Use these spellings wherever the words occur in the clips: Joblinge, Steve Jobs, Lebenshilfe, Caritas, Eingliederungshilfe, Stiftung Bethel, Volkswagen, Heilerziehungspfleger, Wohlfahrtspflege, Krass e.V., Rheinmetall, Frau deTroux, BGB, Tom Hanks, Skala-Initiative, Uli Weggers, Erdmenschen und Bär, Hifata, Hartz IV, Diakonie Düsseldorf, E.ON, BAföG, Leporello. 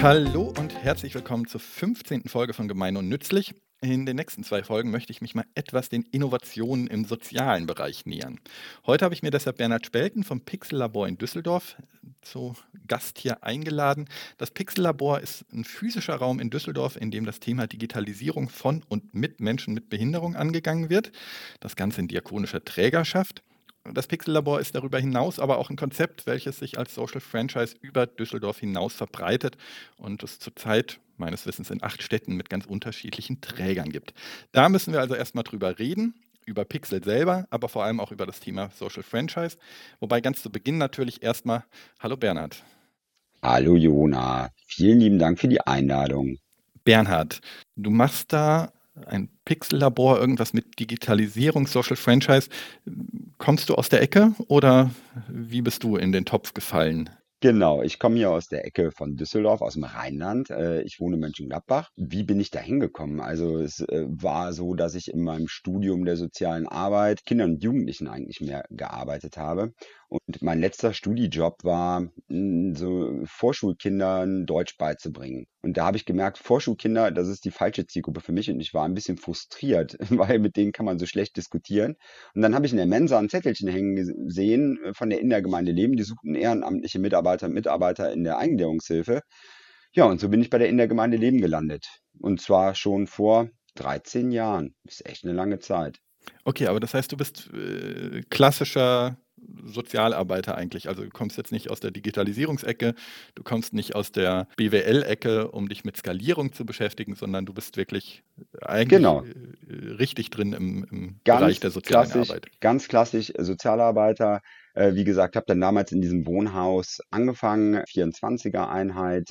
Hallo und herzlich willkommen zur 15. Folge von Gemein und Nützlich. In den nächsten 2 Folgen möchte ich mich mal etwas den Innovationen im sozialen Bereich nähern. Heute habe ich mir deshalb Bernhard Spelten vom PIKSL-Labor in Düsseldorf zu Gast hier eingeladen. Das PIKSL-Labor ist ein physischer Raum in Düsseldorf, in dem das Thema Digitalisierung von und mit Menschen mit Behinderung angegangen wird. Das Ganze in diakonischer Trägerschaft. Das PIKSL-Labor ist darüber hinaus aber auch ein Konzept, welches sich als Social Franchise über Düsseldorf hinaus verbreitet und es zurzeit meines Wissens in 8 Städten mit ganz unterschiedlichen Trägern gibt. Da müssen wir also erstmal drüber reden, über PIKSL selber, aber vor allem auch über das Thema Social Franchise. Wobei ganz zu Beginn natürlich erstmal, hallo Bernhard. Hallo Jona, vielen lieben Dank für die Einladung. Bernhard, du machst da ein PIKSL-Labor, irgendwas mit Digitalisierung, Social Franchise. Kommst du aus der Ecke oder wie bist du in den Topf gefallen? Genau, ich komme hier aus der Ecke von Düsseldorf, aus dem Rheinland. Ich wohne in Mönchengladbach. Wie bin ich da hingekommen? Also es war so, dass ich in meinem Studium der sozialen Arbeit Kindern und Jugendlichen eigentlich mehr gearbeitet habe. Und mein letzter Studijob war, so Vorschulkindern Deutsch beizubringen. Und da habe ich gemerkt, Vorschulkinder, das ist die falsche Zielgruppe für mich. Und ich war ein bisschen frustriert, weil mit denen kann man so schlecht diskutieren. Und dann habe ich in der Mensa ein Zettelchen hängen gesehen von der Innergemeinde Leben. Die suchten ehrenamtliche Mitarbeiterinnen und Mitarbeiter in der Eingliederungshilfe. Ja, und so bin ich bei der Innergemeinde Leben gelandet. Und zwar schon vor 13 Jahren. Ist echt eine lange Zeit. Okay, aber das heißt, du bist klassischer Sozialarbeiter eigentlich. Also du kommst jetzt nicht aus der Digitalisierungsecke, du kommst nicht aus der BWL-Ecke, um dich mit Skalierung zu beschäftigen, sondern du bist wirklich eigentlich richtig drin im Bereich der sozialen Arbeit. Ganz klassisch Sozialarbeiter. Wie gesagt, habe dann damals in diesem Wohnhaus angefangen, 24er-Einheit,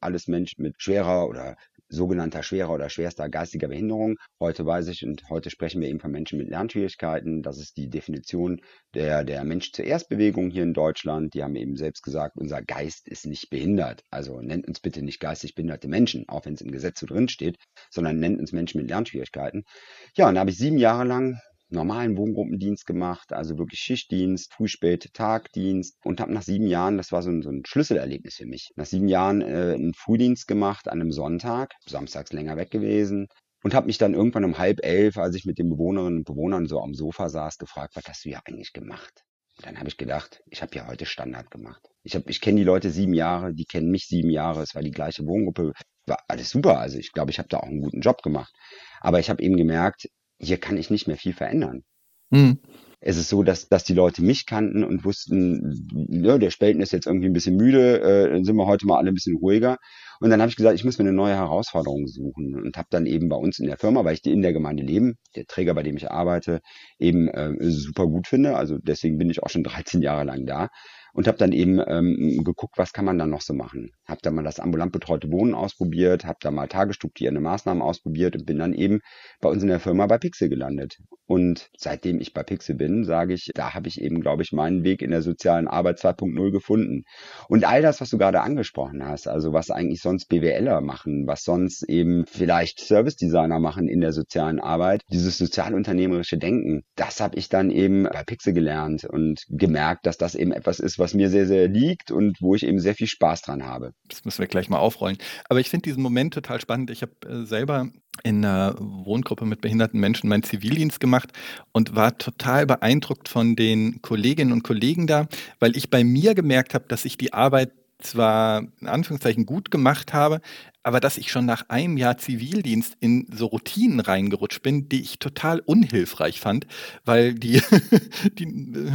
alles Menschen mit schwerer oder sogenannter schwerer oder schwerster geistiger Behinderung. Heute weiß ich und heute sprechen wir eben von Menschen mit Lernschwierigkeiten. Das ist die Definition der Mensch-zuerst-Bewegung hier in Deutschland. Die haben eben selbst gesagt, unser Geist ist nicht behindert. Also nennt uns bitte nicht geistig behinderte Menschen, auch wenn es im Gesetz so drin steht, sondern nennt uns Menschen mit Lernschwierigkeiten. Ja, und da habe ich 7 Jahre lang normalen Wohngruppendienst gemacht, also wirklich Schichtdienst, Früh-, Spät-, Tagdienst und habe nach 7 Jahren, das war so ein Schlüsselerlebnis für mich, nach 7 Jahren einen Frühdienst gemacht an einem Sonntag, samstags länger weg gewesen und habe mich dann irgendwann um 10:30, als ich mit den Bewohnerinnen und Bewohnern so am Sofa saß, gefragt, was hast du hier eigentlich gemacht? Und dann habe ich gedacht, ich habe ja heute Standard gemacht. Ich kenne die Leute 7 Jahre, die kennen mich 7 Jahre, es war die gleiche Wohngruppe, war alles super, also ich glaube, ich habe da auch einen guten Job gemacht. Aber ich habe eben gemerkt, hier kann ich nicht mehr viel verändern. Mhm. Es ist so, dass die Leute mich kannten und wussten, ne, der Spelten ist jetzt irgendwie ein bisschen müde, dann sind wir heute mal alle ein bisschen ruhiger. Und dann habe ich gesagt, ich muss mir eine neue Herausforderung suchen und habe dann eben bei uns in der Firma, weil ich die Innergemeinde Leben, der Träger, bei dem ich arbeite, eben super gut finde. Also deswegen bin ich auch schon 13 Jahre lang da. Und habe dann eben geguckt, was kann man dann noch so machen. Habe dann mal das ambulant betreute Wohnen ausprobiert, habe dann mal tagesstrukturierende Maßnahmen ausprobiert und bin dann eben bei uns in der Firma bei PIKSL gelandet. Und seitdem ich bei PIKSL bin, sage ich, da habe ich eben, glaube ich, meinen Weg in der sozialen Arbeit 2.0 gefunden. Und all das, was du gerade angesprochen hast, also was eigentlich sonst BWLer machen, was sonst eben vielleicht Service-Designer machen in der sozialen Arbeit, dieses sozialunternehmerische Denken, das habe ich dann eben bei PIKSL gelernt und gemerkt, dass das eben etwas ist, was mir sehr, sehr liegt und wo ich eben sehr viel Spaß dran habe. Das müssen wir gleich mal aufrollen. Aber ich finde diesen Moment total spannend. Ich habe selber in einer Wohngruppe mit behinderten Menschen meinen Zivildienst gemacht und war total beeindruckt von den Kolleginnen und Kollegen da, weil ich bei mir gemerkt habe, dass ich die Arbeit zwar in Anführungszeichen gut gemacht habe, aber dass ich schon nach einem Jahr Zivildienst in so Routinen reingerutscht bin, die ich total unhilfreich fand, weil die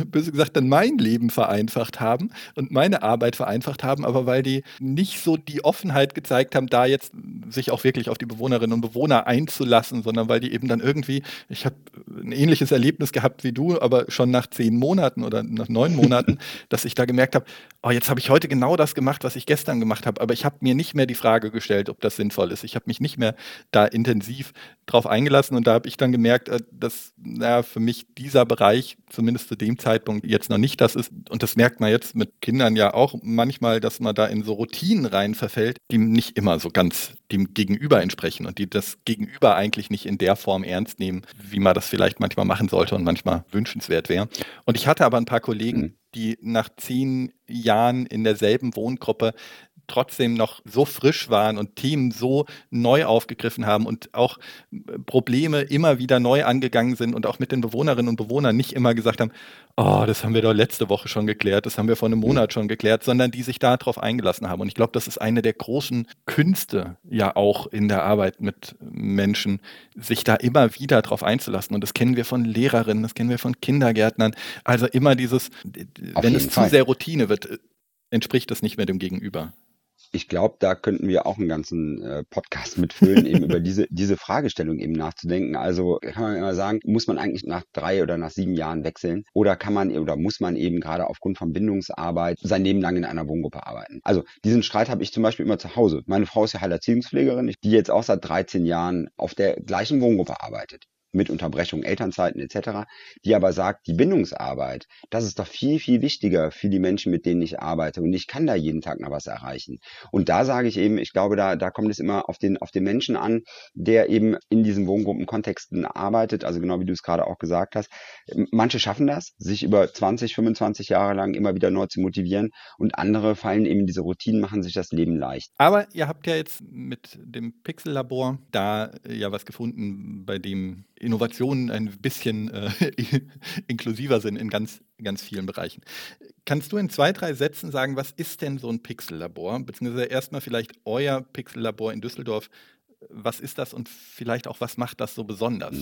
böse gesagt dann mein Leben vereinfacht haben und meine Arbeit vereinfacht haben, aber weil die nicht so die Offenheit gezeigt haben, da jetzt sich auch wirklich auf die Bewohnerinnen und Bewohner einzulassen, sondern weil die eben dann irgendwie, ich habe ein ähnliches Erlebnis gehabt wie du, aber schon nach 10 Monaten oder nach 9 Monaten, dass ich da gemerkt habe, oh, jetzt habe ich heute genau das gemacht, was ich gestern gemacht habe, aber ich habe mir nicht mehr die Frage gestellt, ob das sinnvoll ist. Ich habe mich nicht mehr da intensiv drauf eingelassen und da habe ich dann gemerkt, dass für mich dieser Bereich zumindest zu dem Zeitpunkt jetzt noch nicht das ist. Und das merkt man jetzt mit Kindern ja auch manchmal, dass man da in so Routinen rein verfällt, die nicht immer so ganz dem Gegenüber entsprechen und die das Gegenüber eigentlich nicht in der Form ernst nehmen, wie man das vielleicht manchmal machen sollte und manchmal wünschenswert wäre. Und ich hatte aber ein paar Kollegen, die nach 10 Jahren in derselben Wohngruppe trotzdem noch so frisch waren und Themen so neu aufgegriffen haben und auch Probleme immer wieder neu angegangen sind und auch mit den Bewohnerinnen und Bewohnern nicht immer gesagt haben, oh, das haben wir doch letzte Woche schon geklärt, das haben wir vor einem Monat schon geklärt, sondern die sich darauf eingelassen haben. Und ich glaube, das ist eine der großen Künste ja auch in der Arbeit mit Menschen, sich da immer wieder drauf einzulassen. Und das kennen wir von Lehrerinnen, das kennen wir von Kindergärtnern. Also immer dieses, wenn es zu sehr Routine wird, entspricht das nicht mehr dem Gegenüber. Ich glaube, da könnten wir auch einen ganzen Podcast mitfüllen, eben über diese Fragestellung eben nachzudenken. Also kann man immer sagen, muss man eigentlich nach 3 oder nach 7 Jahren wechseln? Oder kann man oder muss man eben gerade aufgrund von Bindungsarbeit sein Leben lang in einer Wohngruppe arbeiten? Also diesen Streit habe ich zum Beispiel immer zu Hause. Meine Frau ist ja Heilerziehungspflegerin, die jetzt auch seit 13 Jahren auf der gleichen Wohngruppe arbeitet. Mit Unterbrechung, Elternzeiten etc., die aber sagt, die Bindungsarbeit, das ist doch viel, viel wichtiger für die Menschen, mit denen ich arbeite und ich kann da jeden Tag noch was erreichen. Und da sage ich eben, ich glaube, da kommt es immer auf den Menschen an, der eben in diesen Wohngruppenkontexten arbeitet, also genau wie du es gerade auch gesagt hast. Manche schaffen das, sich über 20, 25 Jahre lang immer wieder neu zu motivieren und andere fallen eben in diese Routinen, machen sich das Leben leicht. Aber ihr habt ja jetzt mit dem PIKSL-Labor da ja was gefunden, bei dem Innovationen ein bisschen inklusiver sind in ganz, ganz vielen Bereichen. Kannst du in 2, 3 Sätzen sagen, was ist denn so ein PIKSL-Labor? Beziehungsweise erstmal vielleicht euer PIKSL-Labor in Düsseldorf. Was ist das und vielleicht auch, was macht das so besonders?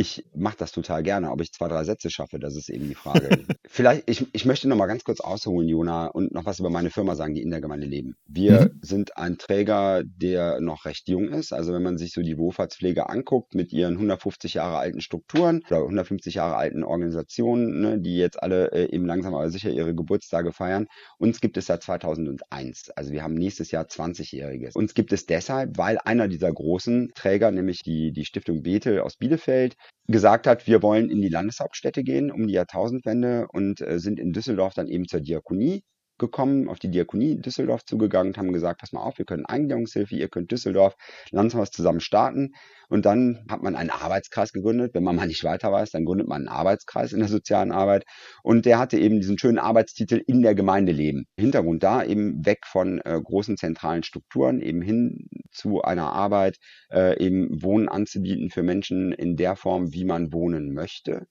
Ich mache das total gerne. Ob ich 2, 3 Sätze schaffe, das ist eben die Frage. Vielleicht, ich möchte noch mal ganz kurz ausholen, Jona, und noch was über meine Firma sagen, die Innergemeinde Leben. Wir sind ein Träger, der noch recht jung ist. Also wenn man sich so die Wohlfahrtspflege anguckt mit ihren 150 Jahre alten Strukturen oder 150 Jahre alten Organisationen, ne, die jetzt alle eben langsam aber sicher ihre Geburtstage feiern. Uns gibt es seit 2001. Also wir haben nächstes Jahr 20-Jähriges. Uns gibt es deshalb, weil einer dieser großen Träger, nämlich die Stiftung Bethel aus Bielefeld, gesagt hat, wir wollen in die Landeshauptstädte gehen um die Jahrtausendwende und sind in Düsseldorf dann eben zur Diakonie gekommen, auf die Diakonie Düsseldorf zugegangen und haben gesagt, pass mal auf, wir können Eingliederungshilfe, ihr könnt Düsseldorf, Landshaus zusammen starten. Und dann hat man einen Arbeitskreis gegründet. Wenn man mal nicht weiter weiß, dann gründet man einen Arbeitskreis in der sozialen Arbeit. Und der hatte eben diesen schönen Arbeitstitel in der Gemeinde leben. Hintergrund da eben weg von großen zentralen Strukturen, eben hin zu einer Arbeit, eben Wohnen anzubieten für Menschen in der Form, wie man wohnen möchte.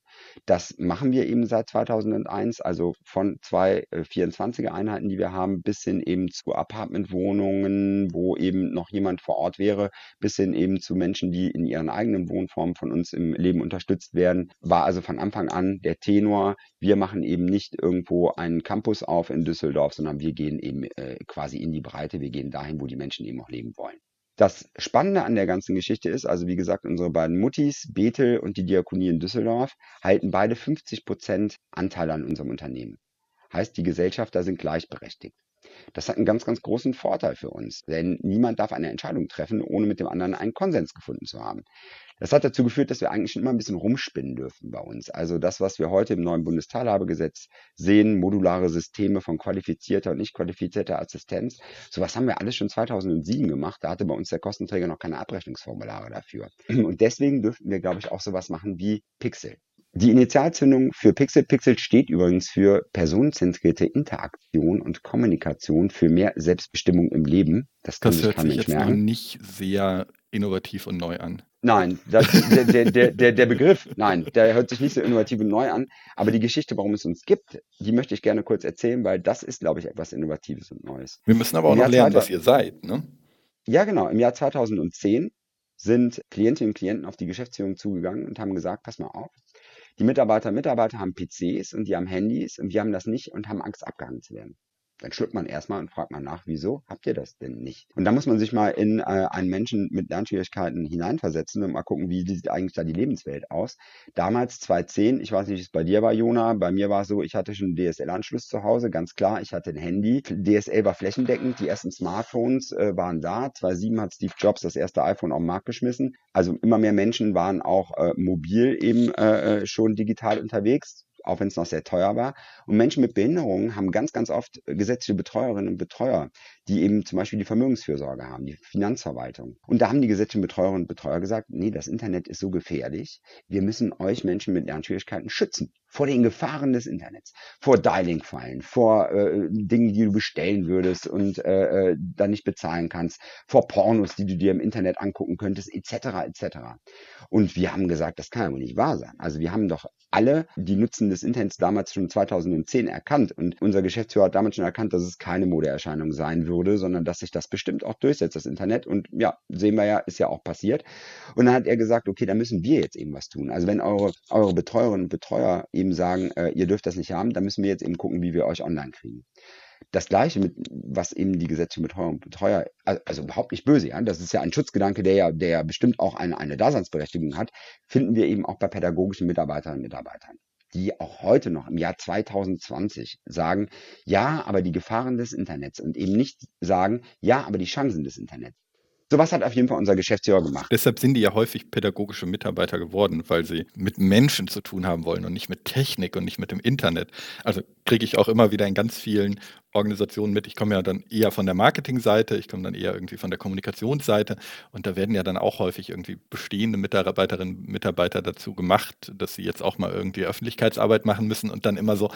Das machen wir eben seit 2001, also von 2 24er-Einheiten, die wir haben, bis hin eben zu Apartmentwohnungen, wo eben noch jemand vor Ort wäre, bis hin eben zu Menschen, die in ihren eigenen Wohnformen von uns im Leben unterstützt werden, war also von Anfang an der Tenor, wir machen eben nicht irgendwo einen Campus auf in Düsseldorf, sondern wir gehen eben quasi in die Breite, wir gehen dahin, wo die Menschen eben auch leben wollen. Das Spannende an der ganzen Geschichte ist, also wie gesagt, unsere beiden Muttis, Bethel und die Diakonie in Düsseldorf, halten beide 50% Anteil an unserem Unternehmen. Heißt, die Gesellschafter sind gleichberechtigt. Das hat einen ganz, ganz großen Vorteil für uns, denn niemand darf eine Entscheidung treffen, ohne mit dem anderen einen Konsens gefunden zu haben. Das hat dazu geführt, dass wir eigentlich schon immer ein bisschen rumspinnen dürfen bei uns. Also das, was wir heute im neuen Bundesteilhabegesetz sehen, modulare Systeme von qualifizierter und nicht qualifizierter Assistenz, sowas haben wir alles schon 2007 gemacht. Da hatte bei uns der Kostenträger noch keine Abrechnungsformulare dafür. Und deswegen dürften wir, glaube ich, auch sowas machen wie PIKSL. Die Initialzündung für PIKSL. PIKSL steht übrigens für personenzentrierte Interaktion und Kommunikation für mehr Selbstbestimmung im Leben. Das kann sich kein Mensch merken. Das hört sich jetzt nicht sehr innovativ und neu an. Nein, der Begriff, nein, der hört sich nicht so innovativ und neu an. Aber die Geschichte, warum es uns gibt, die möchte ich gerne kurz erzählen, weil das ist, glaube ich, etwas Innovatives und Neues. Wir müssen aber auch noch lernen, was ihr seid, ne? Ja, genau. Im Jahr 2010 sind Klientinnen und Klienten auf die Geschäftsführung zugegangen und haben gesagt, pass mal auf, die Mitarbeiter und Mitarbeiter haben PCs und die haben Handys und wir haben das nicht und haben Angst, abgehangen zu werden. Dann schluckt man erstmal und fragt mal nach, wieso habt ihr das denn nicht? Und da muss man sich mal in einen Menschen mit Lernschwierigkeiten hineinversetzen und mal gucken, wie sieht eigentlich da die Lebenswelt aus. Damals 2010, ich weiß nicht, wie es bei dir war, Jona, bei mir war es so, ich hatte schon einen DSL-Anschluss zu Hause, ganz klar, ich hatte ein Handy. DSL war flächendeckend, die ersten Smartphones waren da. 2007 hat Steve Jobs das erste iPhone auf den Markt geschmissen. Also immer mehr Menschen waren auch mobil eben schon digital unterwegs, auch wenn es noch sehr teuer war. Und Menschen mit Behinderungen haben ganz, ganz oft gesetzliche Betreuerinnen und Betreuer, die eben zum Beispiel die Vermögensfürsorge haben, die Finanzverwaltung. Und da haben die gesetzlichen Betreuerinnen und Betreuer gesagt, nee, das Internet ist so gefährlich, wir müssen euch Menschen mit Lernschwierigkeiten schützen vor den Gefahren des Internets, vor Dialing-Fallen, vor Dingen, die du bestellen würdest und dann nicht bezahlen kannst, vor Pornos, die du dir im Internet angucken könntest, etc. etc. Und wir haben gesagt, das kann ja wohl nicht wahr sein. Also wir haben doch alle die Nutzen des Internets damals schon 2010 erkannt und unser Geschäftsführer hat damals schon erkannt, dass es keine Modeerscheinung sein würde, sondern dass sich das bestimmt auch durchsetzt, das Internet. Und ja, sehen wir ja, ist ja auch passiert. Und dann hat er gesagt, okay, da müssen wir jetzt eben was tun. Also wenn eure Betreuerinnen und Betreuer eben sagen, ihr dürft das nicht haben, dann müssen wir jetzt eben gucken, wie wir euch online kriegen. Das Gleiche, mit was eben die gesetzlichen Betreuer und Betreuer, also überhaupt nicht böse, ja, das ist ja ein Schutzgedanke, der ja bestimmt auch eine Daseinsberechtigung hat, finden wir eben auch bei pädagogischen Mitarbeiterinnen und Mitarbeitern, die auch heute noch im Jahr 2020 sagen, ja, aber die Gefahren des Internets und eben nicht sagen, ja, aber die Chancen des Internets. Sowas hat auf jeden Fall unser Geschäftsführer gemacht. Deshalb sind die ja häufig pädagogische Mitarbeiter geworden, weil sie mit Menschen zu tun haben wollen und nicht mit Technik und nicht mit dem Internet. Also kriege ich auch immer wieder in ganz vielen Organisationen mit. Ich komme ja dann eher von der Marketingseite, ich komme dann eher irgendwie von der Kommunikationsseite und da werden ja dann auch häufig irgendwie bestehende Mitarbeiterinnen und Mitarbeiter dazu gemacht, dass sie jetzt auch mal irgendwie Öffentlichkeitsarbeit machen müssen und dann immer so,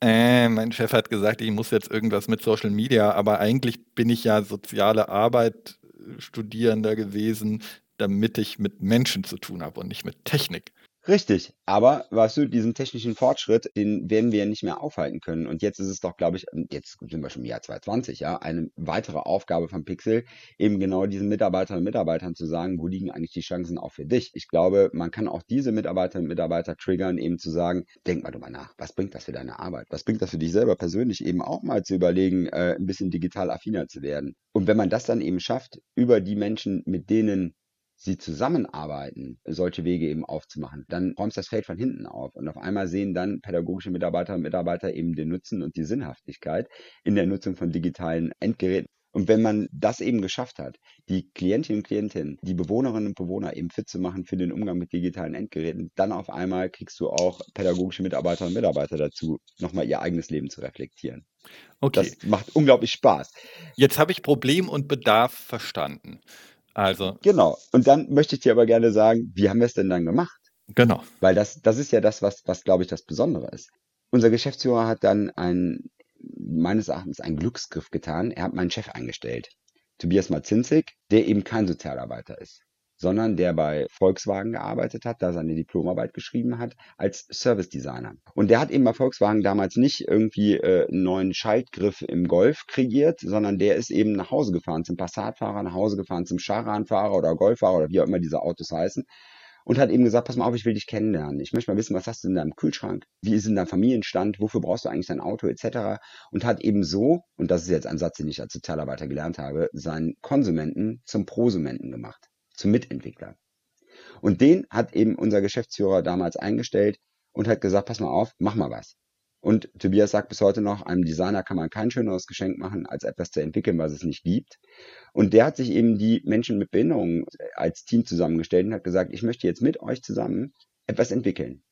mein Chef hat gesagt, ich muss jetzt irgendwas mit Social Media, aber eigentlich bin ich ja soziale Arbeit Studierender gewesen, damit ich mit Menschen zu tun habe und nicht mit Technik. Richtig, aber weißt du, diesen technischen Fortschritt, den werden wir ja nicht mehr aufhalten können. Und jetzt ist es doch, glaube ich, jetzt sind wir schon im Jahr 2020, ja, eine weitere Aufgabe von PIKSL, eben genau diesen Mitarbeiterinnen und Mitarbeitern zu sagen, wo liegen eigentlich die Chancen auch für dich? Ich glaube, man kann auch diese Mitarbeiterinnen und Mitarbeiter triggern, eben zu sagen, denk mal drüber nach, was bringt das für deine Arbeit? Was bringt das für dich selber persönlich, eben auch mal zu überlegen, ein bisschen digital affiner zu werden? Und wenn man das dann eben schafft, über die Menschen, mit denen sie zusammenarbeiten, solche Wege eben aufzumachen, dann räumst das Feld von hinten auf und auf einmal sehen dann pädagogische Mitarbeiterinnen und Mitarbeiter eben den Nutzen und die Sinnhaftigkeit in der Nutzung von digitalen Endgeräten. Und wenn man das eben geschafft hat, die Klientinnen und Klientinnen, die Bewohnerinnen und Bewohner eben fit zu machen für den Umgang mit digitalen Endgeräten, dann auf einmal kriegst du auch pädagogische Mitarbeiterinnen und Mitarbeiter dazu, nochmal ihr eigenes Leben zu reflektieren. Okay. Das macht unglaublich Spaß. Jetzt habe ich Problem und Bedarf verstanden. Also. Genau. Und dann möchte ich dir aber gerne sagen, wie haben wir es denn dann gemacht? Genau. Weil das ist ja das, was glaube ich, das Besondere ist. Unser Geschäftsführer hat dann meines Erachtens einen Glücksgriff getan. Er hat meinen Chef eingestellt, Tobias Malczinski, der eben kein Sozialarbeiter ist, sondern der bei Volkswagen gearbeitet hat, da seine Diplomarbeit geschrieben hat, als Service Designer. Und der hat eben bei Volkswagen damals nicht irgendwie einen neuen Schaltgriff im Golf kreiert, sondern der ist eben nach Hause gefahren zum Passatfahrer, nach Hause gefahren zum Charanfahrer oder Golffahrer oder wie auch immer diese Autos heißen. Und hat eben gesagt, pass mal auf, ich will dich kennenlernen. Ich möchte mal wissen, was hast du in deinem Kühlschrank? Wie ist in deinem Familienstand? Wofür brauchst du eigentlich dein Auto etc.? Und hat eben so, und das ist jetzt ein Satz, den ich als Sozialarbeiter gelernt habe, seinen Konsumenten zum Prosumenten gemacht, zum Mitentwickler. Und den hat eben unser Geschäftsführer damals eingestellt und hat gesagt, pass mal auf, mach mal was. Und Tobias sagt bis heute noch, einem Designer kann man kein schöneres Geschenk machen, als etwas zu entwickeln, was es nicht gibt. Und der hat sich eben die Menschen mit Behinderungen als Team zusammengestellt und hat gesagt, ich möchte jetzt mit euch zusammen etwas entwickeln.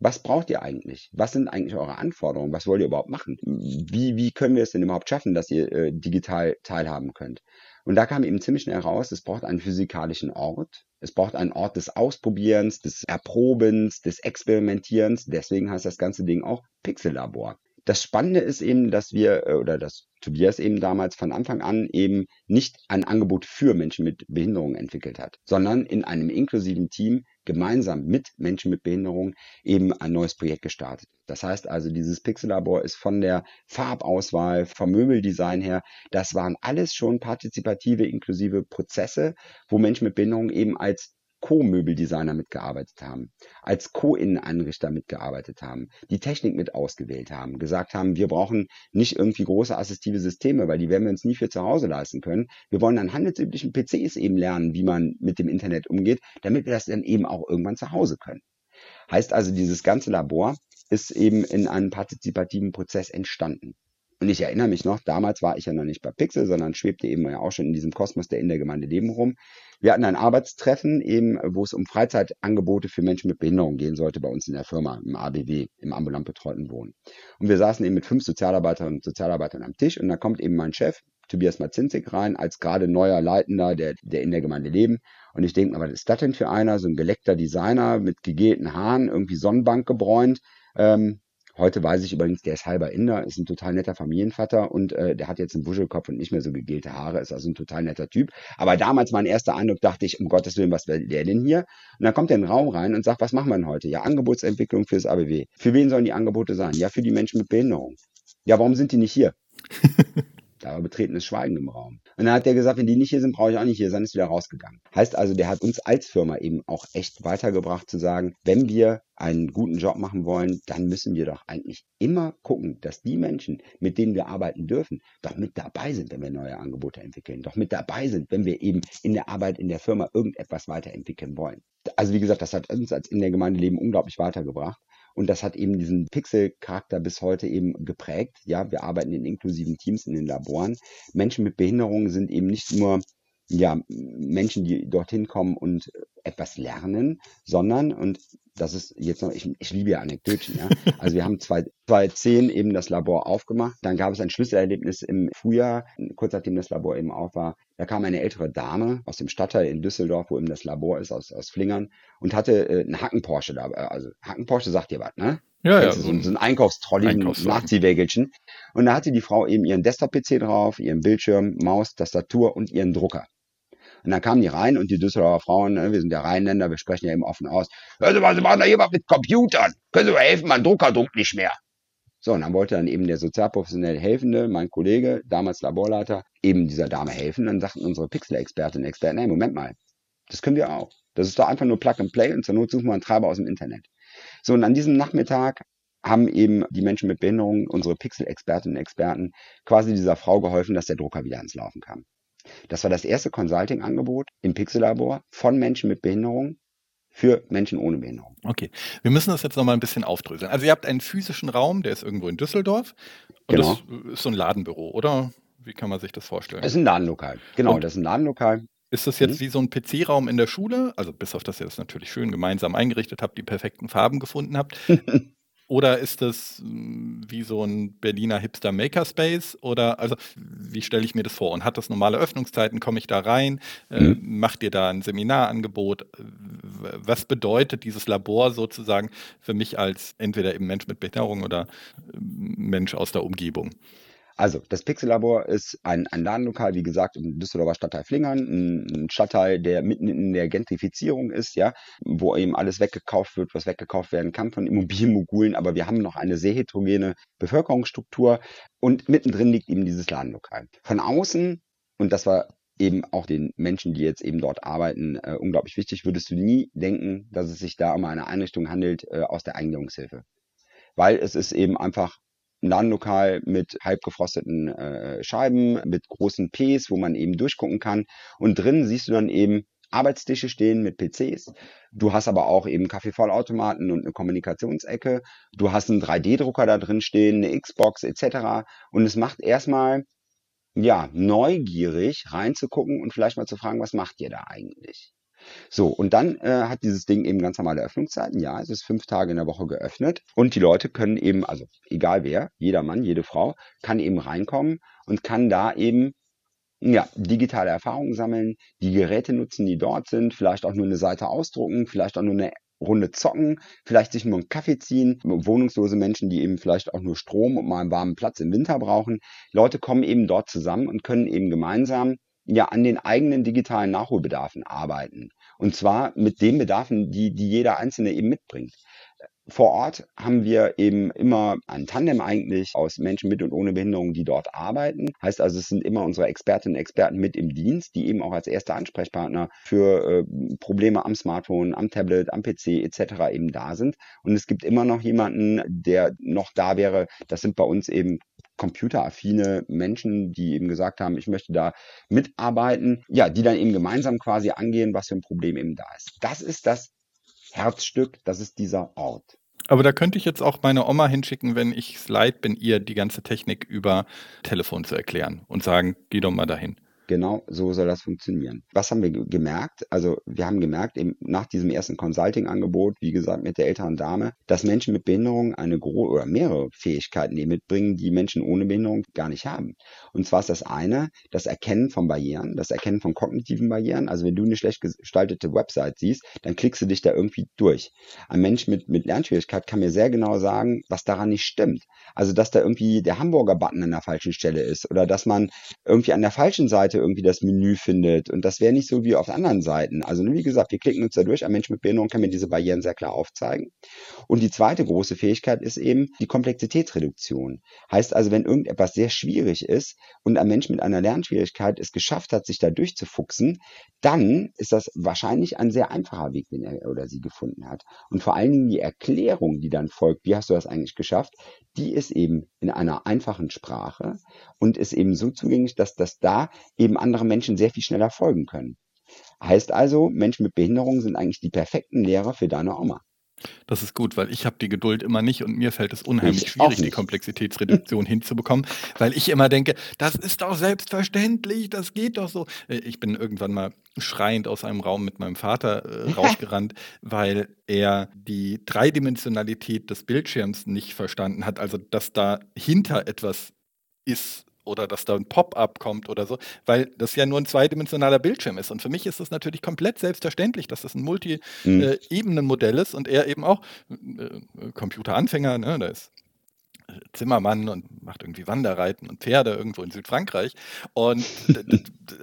Was braucht ihr eigentlich? Was sind eigentlich eure Anforderungen? Was wollt ihr überhaupt machen? Wie können wir es denn überhaupt schaffen, dass ihr digital teilhaben könnt? Und da kam eben ziemlich schnell heraus, es braucht einen physikalischen Ort. Es braucht einen Ort des Ausprobierens, des Erprobens, des Experimentierens. Deswegen heißt das ganze Ding auch PIKSL-Labor. Das Spannende ist eben, dass dass Tobias eben damals von Anfang an eben nicht ein Angebot für Menschen mit Behinderung entwickelt hat, sondern in einem inklusiven Team gemeinsam mit Menschen mit Behinderung eben ein neues Projekt gestartet. Das heißt also, dieses PIKSL-Labor ist von der Farbauswahl, vom Möbeldesign her, das waren alles schon partizipative, inklusive Prozesse, wo Menschen mit Behinderung eben als Co-Möbeldesigner mitgearbeitet haben, als Co-Inneneinrichter mitgearbeitet haben, die Technik mit ausgewählt haben, gesagt haben, wir brauchen nicht irgendwie große assistive Systeme, weil die werden wir uns nie für zu Hause leisten können. Wir wollen an handelsüblichen PCs eben lernen, wie man mit dem Internet umgeht, damit wir das dann eben auch irgendwann zu Hause können. Heißt also, dieses ganze Labor ist eben in einem partizipativen Prozess entstanden. Und ich erinnere mich noch, damals war ich ja noch nicht bei PIKSL, sondern schwebte eben ja auch schon in diesem Kosmos der Innergemeinde Leben rum. Wir hatten ein Arbeitstreffen, eben, wo es um Freizeitangebote für Menschen mit Behinderung gehen sollte bei uns in der Firma, im ABW, im ambulant betreuten Wohnen. Und wir saßen eben mit 5 Sozialarbeiterinnen und Sozialarbeitern am Tisch und da kommt eben mein Chef, Tobias Malczinski rein als gerade neuer Leitender der Innergemeinde Leben. Und ich denke mir, was ist das denn für einer? So ein geleckter Designer mit gegelten Haaren, irgendwie Sonnenbank gebräunt. Heute weiß ich übrigens, der ist halber Inder, ist ein total netter Familienvater und der hat jetzt einen Wuschelkopf und nicht mehr so gegelte Haare, ist also ein total netter Typ. Aber damals mein erster Eindruck, dachte ich, um Gottes Willen, was will der denn hier? Und dann kommt der in den Raum rein und sagt, was machen wir denn heute? Ja, Angebotsentwicklung fürs ABW. Für wen sollen die Angebote sein? Ja, für die Menschen mit Behinderung. Ja, warum sind die nicht hier? Da war betretenes Schweigen im Raum. Und dann hat der gesagt, wenn die nicht hier sind, brauche ich auch nicht hier sein, ist wieder rausgegangen. Heißt also, der hat uns als Firma eben auch echt weitergebracht zu sagen, wenn wir einen guten Job machen wollen, dann müssen wir doch eigentlich immer gucken, dass die Menschen, mit denen wir arbeiten dürfen, doch mit dabei sind, wenn wir neue Angebote entwickeln, doch mit dabei sind, wenn wir eben in der Arbeit, in der Firma irgendetwas weiterentwickeln wollen. Also wie gesagt, das hat uns als Innergemeinde Leben unglaublich weitergebracht. Und das hat eben diesen Pixel-Charakter bis heute eben geprägt. Ja, wir arbeiten in inklusiven Teams in den Laboren. Menschen mit Behinderungen sind eben nicht nur ja Menschen, die dorthin kommen und etwas lernen, sondern, und das ist jetzt noch, ich liebe ja Anekdötchen, ja. Also wir haben 2010 eben das Labor aufgemacht. Dann gab es ein Schlüsselerlebnis im Frühjahr, kurz nachdem das Labor eben auf war. Da kam eine ältere Dame aus dem Stadtteil in Düsseldorf, wo eben das Labor ist, aus Flingern, und hatte einen Hacken-Porsche da. Also Hacken-Porsche sagt dir was, ne? Ja, ja. So ein Einkaufstrolley, ein Nazi-Wägelchen. Und da hatte die Frau eben ihren Desktop-PC drauf, ihren Bildschirm, Maus, Tastatur und ihren Drucker. Und dann kamen die rein und die Düsseldorfer Frauen, wir sind ja Rheinländer, wir sprechen ja eben offen aus. Hören Sie mal, Sie machen da jemand mit Computern. Können Sie mal helfen, mein Drucker druckt nicht mehr. So, und dann wollte dann eben der sozialprofessionelle Helfende, mein Kollege, damals Laborleiter, eben dieser Dame helfen. Dann sagten unsere Pixel-Expertinnen und Experten, hey, Moment mal, das können wir auch. Das ist doch einfach nur Plug and Play und zur Not suchen wir einen Treiber aus dem Internet. So, und an diesem Nachmittag haben eben die Menschen mit Behinderungen, unsere Pixel-Expertinnen und Experten, quasi dieser Frau geholfen, dass der Drucker wieder ans Laufen kam. Das war das erste Consulting-Angebot im Pixel-Labor von Menschen mit Behinderung für Menschen ohne Behinderung. Okay, wir müssen das jetzt nochmal ein bisschen aufdröseln. Also ihr habt einen physischen Raum, der ist irgendwo in Düsseldorf und genau. Das ist so ein Ladenbüro, oder? Wie kann man sich das vorstellen? Das ist ein Ladenlokal, genau, und das ist ein Ladenlokal. Ist das jetzt wie so ein PC-Raum in der Schule? Also bis auf, dass ihr das natürlich schön gemeinsam eingerichtet habt, die perfekten Farben gefunden habt. Oder ist das wie so ein Berliner Hipster Makerspace? Oder also wie stelle ich mir das vor? Und hat das normale Öffnungszeiten? Komme ich da rein? Macht ihr da ein Seminarangebot? Was bedeutet dieses Labor sozusagen für mich als entweder eben Mensch mit Behinderung oder Mensch aus der Umgebung? Also, das Pixel-Labor ist ein Ladenlokal, wie gesagt, im Düsseldorfer Stadtteil Flingern, ein Stadtteil, der mitten in der Gentrifizierung ist, ja, wo eben alles weggekauft wird, was weggekauft werden kann von Immobilienmogulen, aber wir haben noch eine sehr heterogene Bevölkerungsstruktur und mittendrin liegt eben dieses Ladenlokal. Von außen, und das war eben auch den Menschen, die jetzt eben dort arbeiten, unglaublich wichtig, würdest du nie denken, dass es sich da um eine Einrichtung handelt aus der Eingliederungshilfe, weil es ist eben einfach ein Ladenlokal mit halb gefrosteten Scheiben, mit großen Ps, wo man eben durchgucken kann. Und drin siehst du dann eben Arbeitstische stehen mit PCs. Du hast aber auch eben Kaffeevollautomaten und eine Kommunikationsecke. Du hast einen 3D-Drucker da drin stehen, eine Xbox etc. Und es macht erstmal ja neugierig reinzugucken und vielleicht mal zu fragen, was macht ihr da eigentlich? So, und dann hat dieses Ding eben ganz normale Öffnungszeiten. Ja, es ist 5 Tage in der Woche geöffnet und die Leute können eben, also egal wer, jeder Mann, jede Frau, kann eben reinkommen und kann da eben ja digitale Erfahrungen sammeln, die Geräte nutzen, die dort sind, vielleicht auch nur eine Seite ausdrucken, vielleicht auch nur eine Runde zocken, vielleicht sich nur einen Kaffee ziehen, wohnungslose Menschen, die eben vielleicht auch nur Strom und mal einen warmen Platz im Winter brauchen. Leute kommen eben dort zusammen und können eben gemeinsam ja an den eigenen digitalen Nachholbedarfen arbeiten. Und zwar mit den Bedarfen, die jeder Einzelne eben mitbringt. Vor Ort haben wir eben immer ein Tandem eigentlich aus Menschen mit und ohne Behinderung, die dort arbeiten. Heißt also, es sind immer unsere Expertinnen und Experten mit im Dienst, die eben auch als erste Ansprechpartner für Probleme am Smartphone, am Tablet, am PC etc. eben da sind. Und es gibt immer noch jemanden, der noch da wäre. Das sind bei uns eben computeraffine Menschen, die eben gesagt haben, ich möchte da mitarbeiten, ja, die dann eben gemeinsam quasi angehen, was für ein Problem eben da ist. Das ist das Herzstück, das ist dieser Ort. Aber da könnte ich jetzt auch meine Oma hinschicken, wenn ich es leid bin, ihr die ganze Technik über Telefon zu erklären und sagen, geh doch mal dahin. Genau so soll das funktionieren. Was haben wir gemerkt? Also wir haben gemerkt, eben nach diesem ersten Consulting-Angebot, wie gesagt mit der älteren Dame, dass Menschen mit Behinderung eine oder mehrere Fähigkeiten mitbringen, die Menschen ohne Behinderung gar nicht haben. Und zwar ist das eine, das Erkennen von Barrieren, das Erkennen von kognitiven Barrieren. Also wenn du eine schlecht gestaltete Website siehst, dann klickst du dich da irgendwie durch. Ein Mensch mit Lernschwierigkeit kann mir sehr genau sagen, was daran nicht stimmt. Also dass da irgendwie der Hamburger-Button an der falschen Stelle ist oder dass man irgendwie an der falschen Seite irgendwie das Menü findet und das wäre nicht so wie auf anderen Seiten. Also wie gesagt, wir klicken uns da durch, ein Mensch mit Behinderung kann mir diese Barrieren sehr klar aufzeigen. Und die zweite große Fähigkeit ist eben die Komplexitätsreduktion. Heißt also, wenn irgendetwas sehr schwierig ist und ein Mensch mit einer Lernschwierigkeit es geschafft hat, sich da durchzufuchsen, dann ist das wahrscheinlich ein sehr einfacher Weg, den er oder sie gefunden hat. Und vor allen Dingen die Erklärung, die dann folgt, wie hast du das eigentlich geschafft, die ist eben in einer einfachen Sprache und ist eben so zugänglich, dass das da eben andere Menschen sehr viel schneller folgen können. Heißt also, Menschen mit Behinderung sind eigentlich die perfekten Lehrer für deine Oma. Das ist gut, weil ich habe die Geduld immer nicht und mir fällt es unheimlich schwierig, die Komplexitätsreduktion hinzubekommen, weil ich immer denke, das ist doch selbstverständlich, das geht doch so. Ich bin irgendwann mal schreiend aus einem Raum mit meinem Vater rausgerannt, weil er die Dreidimensionalität des Bildschirms nicht verstanden hat, also dass da hinter etwas ist, oder dass da ein Pop-up kommt oder so, weil das ja nur ein zweidimensionaler Bildschirm ist. Und für mich ist das natürlich komplett selbstverständlich, dass das ein Multi-Ebenen-Modell ist und er eben auch Computeranfänger, ne, da ist Zimmermann und macht irgendwie Wanderreiten und Pferde irgendwo in Südfrankreich und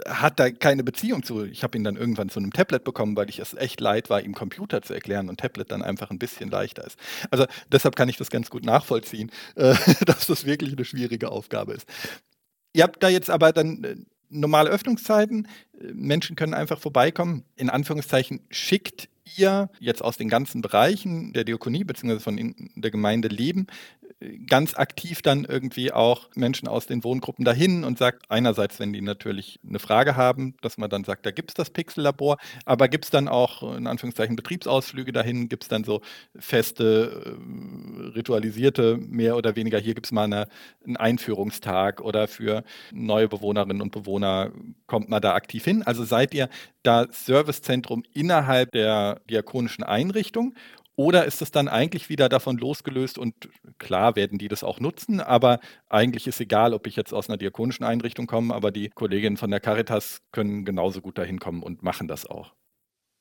hat da keine Beziehung zu. Ich habe ihn dann irgendwann zu einem Tablet bekommen, weil ich es echt leid war, ihm Computer zu erklären und Tablet dann einfach ein bisschen leichter ist. Also deshalb kann ich das ganz gut nachvollziehen, dass das wirklich eine schwierige Aufgabe ist. Ihr habt da jetzt aber dann normale Öffnungszeiten, Menschen können einfach vorbeikommen, in Anführungszeichen schickt ihr jetzt aus den ganzen Bereichen der Diakonie bzw. von der Gemeinde Leben ganz aktiv dann irgendwie auch Menschen aus den Wohngruppen dahin und sagt, einerseits, wenn die natürlich eine Frage haben, dass man dann sagt, da gibt es das PIKSL-Labor, aber gibt es dann auch, in Anführungszeichen, Betriebsausflüge dahin, gibt es dann so feste, ritualisierte, mehr oder weniger, hier gibt es mal einen Einführungstag oder für neue Bewohnerinnen und Bewohner kommt man da aktiv hin. Also seid ihr da Servicezentrum innerhalb der diakonischen Einrichtung? Oder ist es dann eigentlich wieder davon losgelöst und klar werden die das auch nutzen, aber eigentlich ist egal, ob ich jetzt aus einer diakonischen Einrichtung komme, aber die Kolleginnen von der Caritas können genauso gut dahin kommen und machen das auch.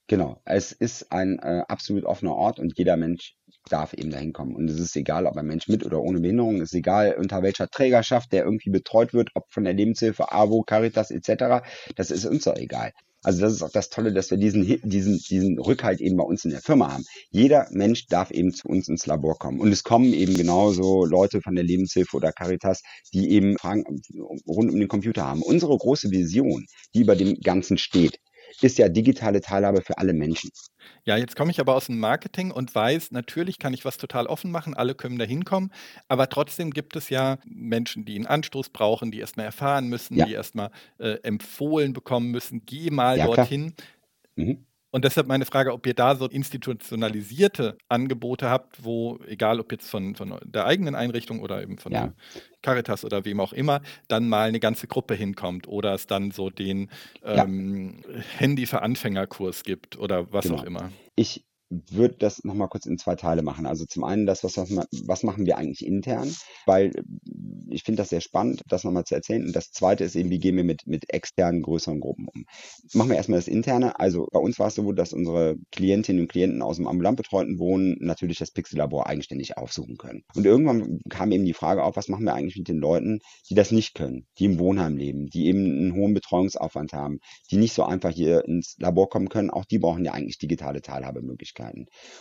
Genau, es ist ein absolut offener Ort und jeder Mensch darf eben dahin kommen. Und es ist egal, ob ein Mensch mit oder ohne Behinderung, es ist egal, unter welcher Trägerschaft der irgendwie betreut wird, ob von der Lebenshilfe, AWO, Caritas etc., das ist uns doch egal. Also das ist auch das Tolle, dass wir diesen Rückhalt eben bei uns in der Firma haben. Jeder Mensch darf eben zu uns ins Labor kommen. Und es kommen eben genauso Leute von der Lebenshilfe oder Caritas, die eben Fragen rund um den Computer haben. Unsere große Vision, die über dem Ganzen steht, ist ja digitale Teilhabe für alle Menschen. Ja, jetzt komme ich aber aus dem Marketing und weiß, natürlich kann ich was total offen machen, alle können da hinkommen, aber trotzdem gibt es ja Menschen, die einen Anstoß brauchen, die erstmal erfahren müssen, ja, die erstmal empfohlen bekommen müssen, geh mal dorthin. Mhm. Und deshalb meine Frage, ob ihr da so institutionalisierte Angebote habt, wo, egal ob jetzt von der eigenen Einrichtung oder eben von der Caritas oder wem auch immer, dann mal eine ganze Gruppe hinkommt oder es dann so den Handy-für-Anfänger-Kurs gibt oder was auch immer. Ich würde das nochmal kurz in 2 Teile machen. Also zum einen das, was machen wir eigentlich intern, weil ich finde das sehr spannend, das nochmal zu erzählen. Und das zweite ist eben, wie gehen wir mit externen, größeren Gruppen um. Machen wir erstmal das Interne. Also bei uns war es so, dass unsere Klientinnen und Klienten aus dem ambulant betreuten Wohnen natürlich das PIKSL-Labor eigenständig aufsuchen können. Und irgendwann kam eben die Frage auf, was machen wir eigentlich mit den Leuten, die das nicht können, die im Wohnheim leben, die eben einen hohen Betreuungsaufwand haben, die nicht so einfach hier ins Labor kommen können. Auch die brauchen ja eigentlich digitale Teilhabemöglichkeiten.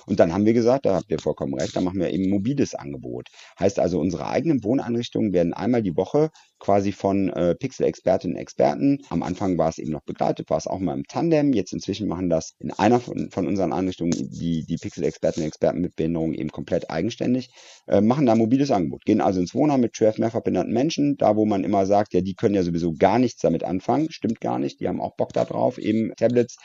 Und dann haben wir gesagt, da habt ihr vollkommen recht, da machen wir eben ein mobiles Angebot. Heißt also, unsere eigenen Wohneinrichtungen werden einmal die Woche quasi von PIKSL-Expertinnen und Experten, am Anfang war es eben noch begleitet, war es auch mal im Tandem, jetzt inzwischen machen das in einer von unseren Einrichtungen die PIKSL-Expertinnen und Experten mit Behinderung eben komplett eigenständig, machen da ein mobiles Angebot, gehen also ins Wohnheim mit schwer behinderten Menschen, da wo man immer sagt, ja, die können ja sowieso gar nichts damit anfangen, stimmt gar nicht, die haben auch Bock da drauf, eben Tablets,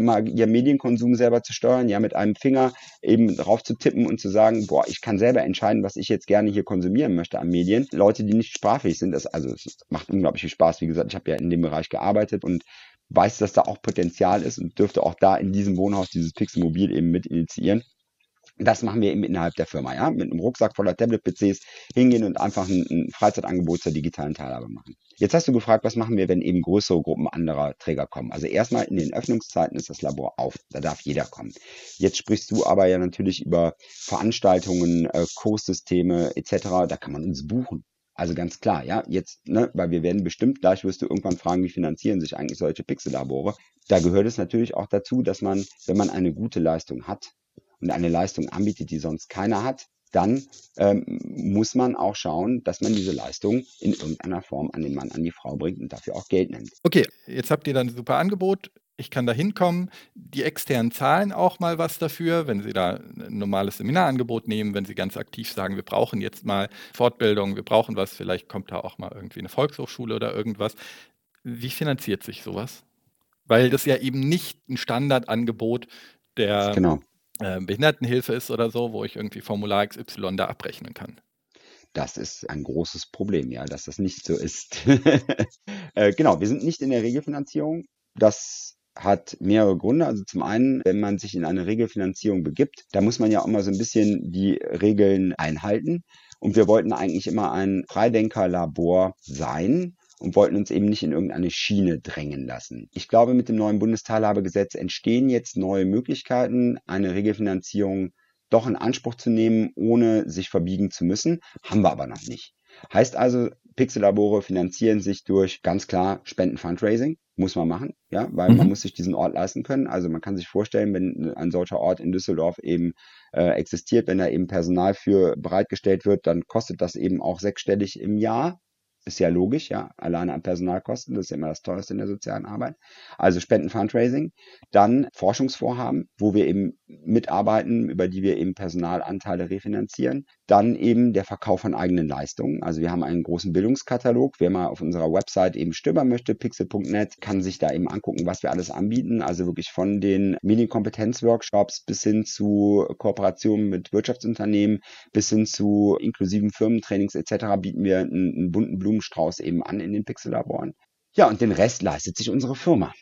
mal ihren Medienkonsum selber zu steuern, ja, mit einem Finger eben drauf zu tippen und zu sagen, boah, ich kann selber entscheiden, was ich jetzt gerne hier konsumieren möchte an Medien. Leute, Leute, die nicht sprachfähig sind. Also es macht unglaublich viel Spaß. Wie gesagt, ich habe ja in dem Bereich gearbeitet und weiß, dass da auch Potenzial ist und dürfte auch da in diesem Wohnhaus dieses Pixelmobil eben mit initiieren. Das machen wir eben innerhalb der Firma, ja, mit einem Rucksack voller Tablet-PCs hingehen und einfach ein Freizeitangebot zur digitalen Teilhabe machen. Jetzt hast du gefragt, was machen wir, wenn eben größere Gruppen anderer Träger kommen? Also erstmal in den Öffnungszeiten ist das Labor auf, da darf jeder kommen. Jetzt sprichst du aber ja natürlich über Veranstaltungen, Kurssysteme etc., da kann man uns buchen. Also ganz klar, ja, jetzt, ne, weil wir werden bestimmt, gleich wirst du irgendwann fragen, wie finanzieren sich eigentlich solche Pixel-Labore. Da gehört es natürlich auch dazu, dass man, wenn man eine gute Leistung hat, und eine Leistung anbietet, die sonst keiner hat, dann muss man auch schauen, dass man diese Leistung in irgendeiner Form an den Mann, an die Frau bringt und dafür auch Geld nimmt. Okay, jetzt habt ihr dann ein super Angebot, ich kann da hinkommen, die externen zahlen auch mal was dafür, wenn sie da ein normales Seminarangebot nehmen, wenn sie ganz aktiv sagen, wir brauchen jetzt mal Fortbildung, wir brauchen was, vielleicht kommt da auch mal irgendwie eine Volkshochschule oder irgendwas. Wie finanziert sich sowas? Weil das ja eben nicht ein Standardangebot der... Genau. Behindertenhilfe ist oder so, wo ich irgendwie Formular XY da abrechnen kann. Das ist ein großes Problem, ja, dass das nicht so ist. Genau, wir sind nicht in der Regelfinanzierung. Das hat mehrere Gründe. Also zum einen, wenn man sich in eine Regelfinanzierung begibt, da muss man ja auch immer so ein bisschen die Regeln einhalten. Und wir wollten eigentlich immer ein Freidenkerlabor sein und wollten uns eben nicht in irgendeine Schiene drängen lassen. Ich glaube, mit dem neuen Bundesteilhabegesetz entstehen jetzt neue Möglichkeiten, eine Regelfinanzierung doch in Anspruch zu nehmen, ohne sich verbiegen zu müssen. Haben wir aber noch nicht. Heißt also, Pixel-Labore finanzieren sich durch ganz klar Spenden-Fundraising. Muss man machen, ja, weil man muss sich diesen Ort leisten können. Also man kann sich vorstellen, wenn ein solcher Ort in Düsseldorf eben existiert, wenn da eben Personal für bereitgestellt wird, dann kostet das eben auch sechsstellig im Jahr. Ist ja logisch, ja, alleine an Personalkosten, das ist ja immer das Teuerste in der sozialen Arbeit. Also Spenden-Fundraising, dann Forschungsvorhaben, wo wir eben mitarbeiten, über die wir eben Personalanteile refinanzieren. Dann eben der Verkauf von eigenen Leistungen. Also wir haben einen großen Bildungskatalog. Wer mal auf unserer Website eben stöbern möchte, pixel.net, kann sich da eben angucken, was wir alles anbieten. Also wirklich von den Medienkompetenzworkshops bis hin zu Kooperationen mit Wirtschaftsunternehmen, bis hin zu inklusiven Firmentrainings etc. bieten wir einen bunten Blumen Strauß eben an in den Pixel-Laboren. Ja, und den Rest leistet sich unsere Firma.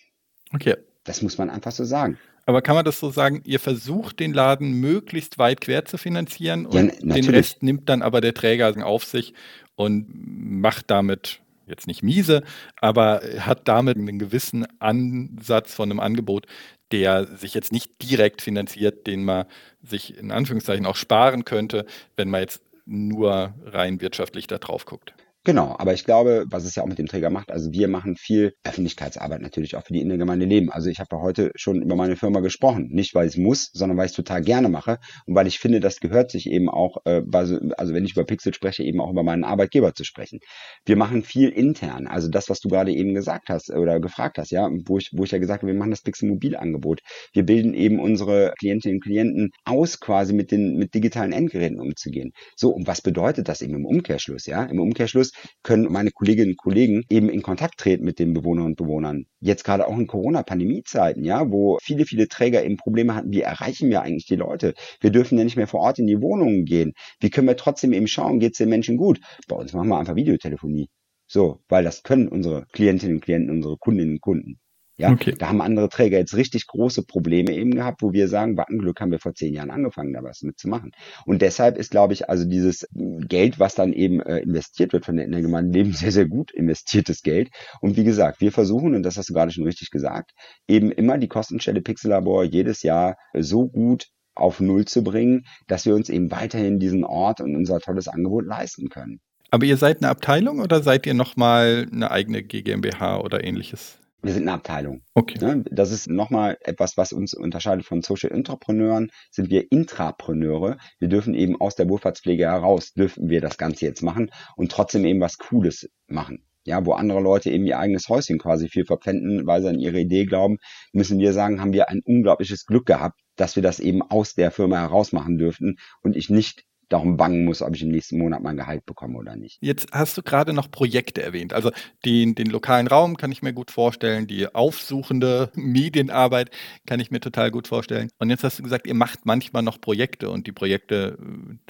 Okay. Das muss man einfach so sagen. Aber kann man das so sagen, ihr versucht den Laden möglichst weit quer zu finanzieren und ja, den Rest nimmt dann aber der Träger auf sich und macht damit, jetzt nicht miese, aber hat damit einen gewissen Ansatz von einem Angebot, der sich jetzt nicht direkt finanziert, den man sich in Anführungszeichen auch sparen könnte, wenn man jetzt nur rein wirtschaftlich da drauf guckt. Genau, aber ich glaube, was es ja auch mit dem Träger macht, also wir machen viel Öffentlichkeitsarbeit natürlich auch für die Innergemeinde Leben. Also ich habe ja heute schon über meine Firma gesprochen, nicht weil ich muss, sondern weil ich es total gerne mache und weil ich finde, das gehört sich eben auch, also wenn ich über Pixel spreche, eben auch über meinen Arbeitgeber zu sprechen. Wir machen viel intern, also das, was du gerade eben gesagt hast oder gefragt hast, ja, wo ich ja gesagt habe, wir machen das Pixel-Mobil-Angebot. Wir bilden eben unsere Klientinnen und Klienten aus, quasi mit digitalen Endgeräten umzugehen. So, und was bedeutet das eben im Umkehrschluss, ja? Im Umkehrschluss können meine Kolleginnen und Kollegen eben in Kontakt treten mit den Bewohnerinnen und Bewohnern. Jetzt gerade auch in Corona-Pandemie-Zeiten, ja, wo viele, viele Träger eben Probleme hatten, wie erreichen wir eigentlich die Leute? Wir dürfen ja nicht mehr vor Ort in die Wohnungen gehen. Wie können wir trotzdem eben schauen, geht es den Menschen gut? Bei uns machen wir einfach Videotelefonie. So, weil das können unsere Klientinnen und Klienten, unsere Kundinnen und Kunden. Ja, okay. Da haben andere Träger jetzt richtig große Probleme eben gehabt, wo wir sagen, war ein Glück, haben wir vor 10 Jahren angefangen, da was mitzumachen. Und deshalb ist, glaube ich, also dieses Geld, was dann eben investiert wird von der Innergemeinde Leben, sehr, sehr gut investiertes Geld. Und wie gesagt, wir versuchen, und das hast du gerade schon richtig gesagt, eben immer die Kostenstelle Pixel-Labor jedes Jahr so gut auf Null zu bringen, dass wir uns eben weiterhin diesen Ort und unser tolles Angebot leisten können. Aber ihr seid eine Abteilung oder seid ihr nochmal eine eigene GmbH oder ähnliches? Wir sind eine Abteilung. Okay. Das ist nochmal etwas, was uns unterscheidet von Social Entrepreneuren, sind wir Intrapreneure. Wir dürfen eben aus der Wohlfahrtspflege heraus, dürfen wir das Ganze jetzt machen und trotzdem eben was Cooles machen. Ja, wo andere Leute eben ihr eigenes Häuschen quasi viel verpfänden, weil sie an ihre Idee glauben, müssen wir sagen, haben wir ein unglaubliches Glück gehabt, dass wir das eben aus der Firma heraus machen dürften und ich nicht darum bangen muss, ob ich im nächsten Monat mein Gehalt bekomme oder nicht. Jetzt hast du gerade noch Projekte erwähnt. Also den lokalen Raum kann ich mir gut vorstellen, die aufsuchende Medienarbeit kann ich mir total gut vorstellen. Und jetzt hast du gesagt, ihr macht manchmal noch Projekte und die Projekte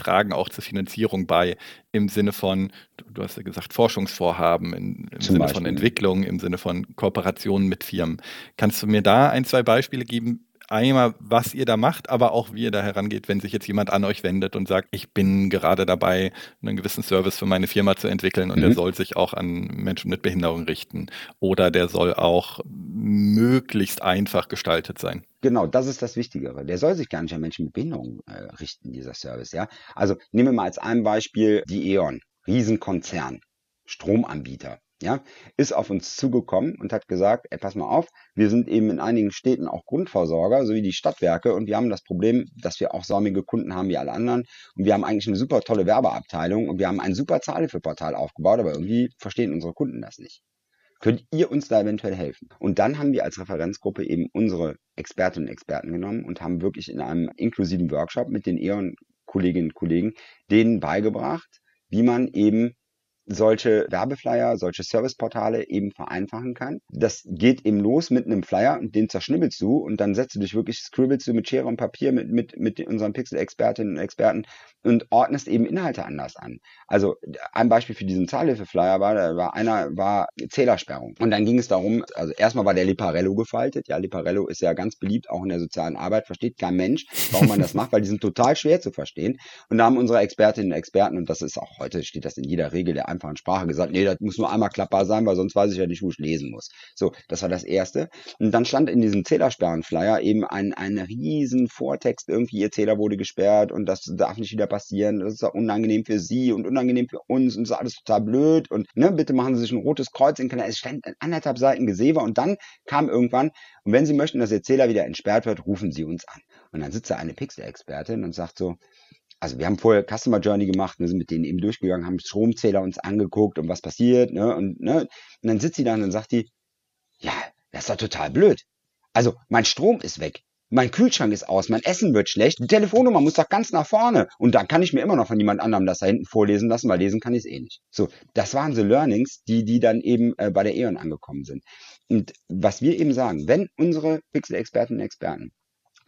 tragen auch zur Finanzierung bei, im Sinne von, du hast ja gesagt, Forschungsvorhaben, im Sinne von Entwicklung, im Sinne von Kooperationen mit Firmen. Kannst du mir da ein, zwei Beispiele geben? Einmal, was ihr da macht, aber auch, wie ihr da herangeht, wenn sich jetzt jemand an euch wendet und sagt, ich bin gerade dabei, einen gewissen Service für meine Firma zu entwickeln und der soll sich auch an Menschen mit Behinderung richten oder der soll auch möglichst einfach gestaltet sein. Genau, das ist das Wichtigere. Der soll sich gar nicht an Menschen mit Behinderung richten, dieser Service. Ja? Also nehmen wir mal als ein Beispiel die E.ON, Riesenkonzern, Stromanbieter. Ja, ist auf uns zugekommen und hat gesagt, ey, pass mal auf, wir sind eben in einigen Städten auch Grundversorger, sowie die Stadtwerke, und wir haben das Problem, dass wir auch saumige Kunden haben wie alle anderen, und wir haben eigentlich eine super tolle Werbeabteilung und wir haben ein super Zahlhilfeportal aufgebaut, aber irgendwie verstehen unsere Kunden das nicht. Könnt ihr uns da eventuell helfen? Und dann haben wir als Referenzgruppe eben unsere Expertinnen und Experten genommen und haben wirklich in einem inklusiven Workshop mit den E.ON-Kolleginnen und Kollegen denen beigebracht, wie man eben solche Werbeflyer, solche Serviceportale eben vereinfachen kann. Das geht eben los mit einem Flyer und den zerschnibbelst du und dann setzt du dich wirklich, scribbelst du mit Schere und Papier, mit unseren Pixel-Expertinnen und Experten und ordnest eben Inhalte anders an. Also ein Beispiel für diesen Zahlhilfe-Flyer war Zählersperrung. Und dann ging es darum, also erstmal war der Leporello gefaltet. Ja, Leporello ist ja ganz beliebt, auch in der sozialen Arbeit, versteht kein Mensch, warum man das macht, weil die sind total schwer zu verstehen. Und da haben unsere Expertinnen und Experten, und das ist auch heute, steht das in jeder Regel der einfachen Sprache, gesagt, nee, das muss nur einmal klappbar sein, weil sonst weiß ich ja nicht, wo ich lesen muss. So, das war das Erste. Und dann stand in diesem Zählersperren-Flyer eben ein riesen Vortext, irgendwie ihr Zähler wurde gesperrt und das darf nicht wieder passieren, das ist auch unangenehm für sie und unangenehm für uns und das ist alles total blöd und ne, bitte machen Sie sich ein rotes Kreuz in den Kanal. Es stand in 1,5 Seiten Gesäber und dann kam irgendwann, und wenn Sie möchten, dass Ihr Zähler wieder entsperrt wird, rufen Sie uns an. Und dann sitzt da eine Pixel-Expertin und sagt so, also wir haben vorher Customer Journey gemacht, wir sind mit denen eben durchgegangen, haben Stromzähler uns angeguckt und was passiert, und dann sitzt sie da und dann sagt die, ja, das ist doch total blöd. Also mein Strom ist weg, mein Kühlschrank ist aus, mein Essen wird schlecht, die Telefonnummer muss doch ganz nach vorne und dann kann ich mir immer noch von jemand anderem das da hinten vorlesen lassen, weil lesen kann ich es eh nicht. So, das waren so Learnings, die dann eben bei der E.ON angekommen sind. Und was wir eben sagen, wenn unsere Pixel-Expertinnen und Experten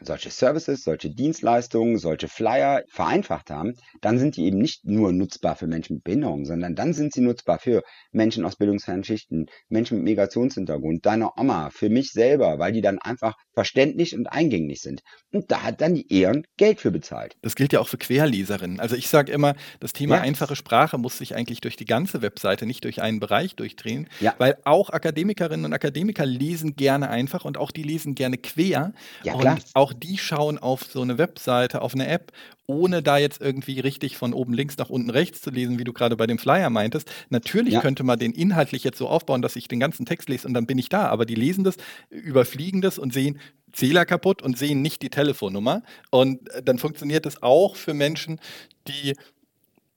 solche Services, solche Dienstleistungen, solche Flyer vereinfacht haben, dann sind die eben nicht nur nutzbar für Menschen mit Behinderung, sondern dann sind sie nutzbar für Menschen aus bildungsfernen Schichten, Menschen mit Migrationshintergrund, deine Oma, für mich selber, weil die dann einfach verständlich und eingängig sind. Und da hat dann die E.ON Geld für bezahlt. Das gilt ja auch für Querleserinnen. Also ich sage immer, das Thema einfache Sprache muss sich eigentlich durch die ganze Webseite, nicht durch einen Bereich durchdrehen, weil auch Akademikerinnen und Akademiker lesen gerne einfach und auch die lesen gerne quer. Ja, klar. Und auch die schauen auf so eine Webseite, auf eine App, ohne da jetzt irgendwie richtig von oben links nach unten rechts zu lesen, wie du gerade bei dem Flyer meintest. Natürlich könnte man den inhaltlich jetzt so aufbauen, dass ich den ganzen Text lese und dann bin ich da. Aber die lesen das, überfliegen das und sehen Zähler kaputt und sehen nicht die Telefonnummer. Und dann funktioniert das auch für Menschen, die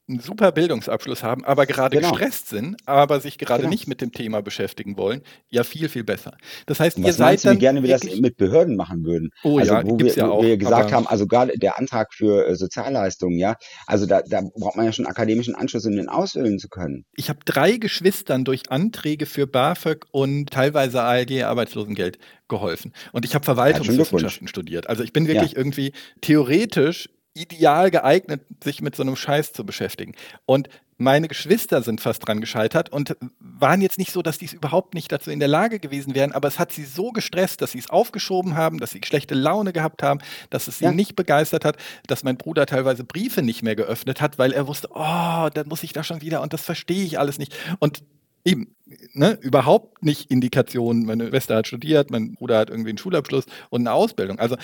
einen super Bildungsabschluss haben, aber gerade gestresst sind, aber sich gerade nicht mit dem Thema beschäftigen wollen, ja viel, viel besser. Das heißt, ihr seid dann... gerne, wie wir das mit Behörden machen würden. Oh also, ja, wo gibt's ja auch. Wo wir gesagt haben, also gerade der Antrag für Sozialleistungen, ja, also da braucht man ja schon akademischen Anschluss, um den ausfüllen zu können. Ich habe 3 Geschwistern durch Anträge für BAföG und teilweise ALG-Arbeitslosengeld geholfen. Und ich habe Verwaltungswissenschaften studiert. Also ich bin wirklich irgendwie theoretisch ideal geeignet, sich mit so einem Scheiß zu beschäftigen. Und meine Geschwister sind fast dran gescheitert und waren jetzt nicht so, dass die es überhaupt nicht dazu in der Lage gewesen wären, aber es hat sie so gestresst, dass sie es aufgeschoben haben, dass sie schlechte Laune gehabt haben, dass es sie nicht begeistert hat, dass mein Bruder teilweise Briefe nicht mehr geöffnet hat, weil er wusste, oh, dann muss ich da schon wieder und das verstehe ich alles nicht. Und eben, ne, überhaupt nicht Indikationen. Meine Schwester hat studiert, mein Bruder hat irgendwie einen Schulabschluss und eine Ausbildung. Also,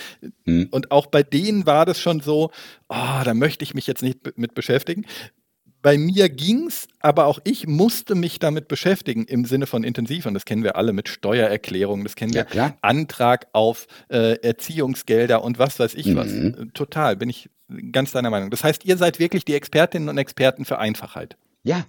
und auch bei denen war das schon so, oh, da möchte ich mich jetzt nicht mit beschäftigen. Bei mir ging's, aber auch ich musste mich damit beschäftigen im Sinne von intensiv. Und das kennen wir alle mit Steuererklärungen, das kennen wir, Antrag auf Erziehungsgelder und was weiß ich was. Total, bin ich ganz deiner Meinung. Das heißt, ihr seid wirklich die Expertinnen und Experten für Einfachheit. Ja.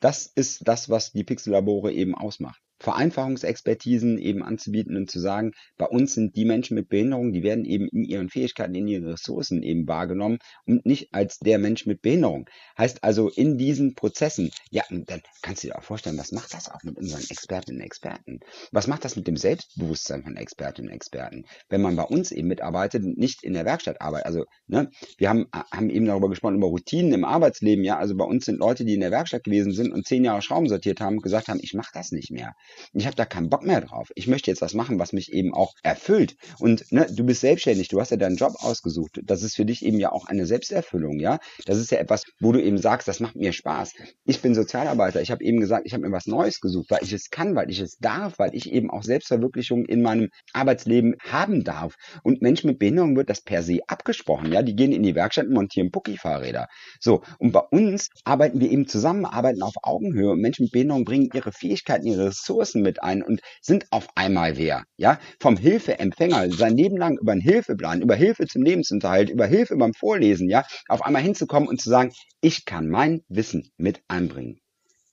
Das ist das, was die Pixel-Labore eben ausmacht. Vereinfachungsexpertisen eben anzubieten und zu sagen, bei uns sind die Menschen mit Behinderung, die werden eben in ihren Fähigkeiten, in ihren Ressourcen eben wahrgenommen und nicht als der Mensch mit Behinderung. Heißt also in diesen Prozessen, ja, und dann kannst du dir auch vorstellen, was macht das auch mit unseren Expertinnen und Experten? Was macht das mit dem Selbstbewusstsein von Expertinnen und Experten? Wenn man bei uns eben mitarbeitet und nicht in der Werkstatt arbeitet. Also, ne, wir haben eben darüber gesprochen, über Routinen im Arbeitsleben, ja, also bei uns sind Leute, die in der Werkstatt gewesen sind und 10 Jahre Schrauben sortiert haben, gesagt haben, ich mache das nicht mehr. Ich habe da keinen Bock mehr drauf. Ich möchte jetzt was machen, was mich eben auch erfüllt. Und ne, du bist selbstständig, du hast ja deinen Job ausgesucht. Das ist für dich eben ja auch eine Selbsterfüllung, ja. Das ist ja etwas, wo du eben sagst, das macht mir Spaß. Ich bin Sozialarbeiter. Ich habe eben gesagt, ich habe mir was Neues gesucht, weil ich es kann, weil ich es darf, weil ich eben auch Selbstverwirklichung in meinem Arbeitsleben haben darf. Und Menschen mit Behinderung wird das per se abgesprochen, ja. Die gehen in die Werkstatt und montieren Pucki-Fahrräder. So, und bei uns arbeiten wir eben zusammen, arbeiten auf Augenhöhe. Und Menschen mit Behinderung bringen ihre Fähigkeiten, ihre Ressourcen mit ein und sind auf einmal wer, ja, vom Hilfeempfänger sein Leben lang über einen Hilfeplan, über Hilfe zum Lebensunterhalt, über Hilfe beim Vorlesen, ja, auf einmal hinzukommen und zu sagen, ich kann mein Wissen mit einbringen.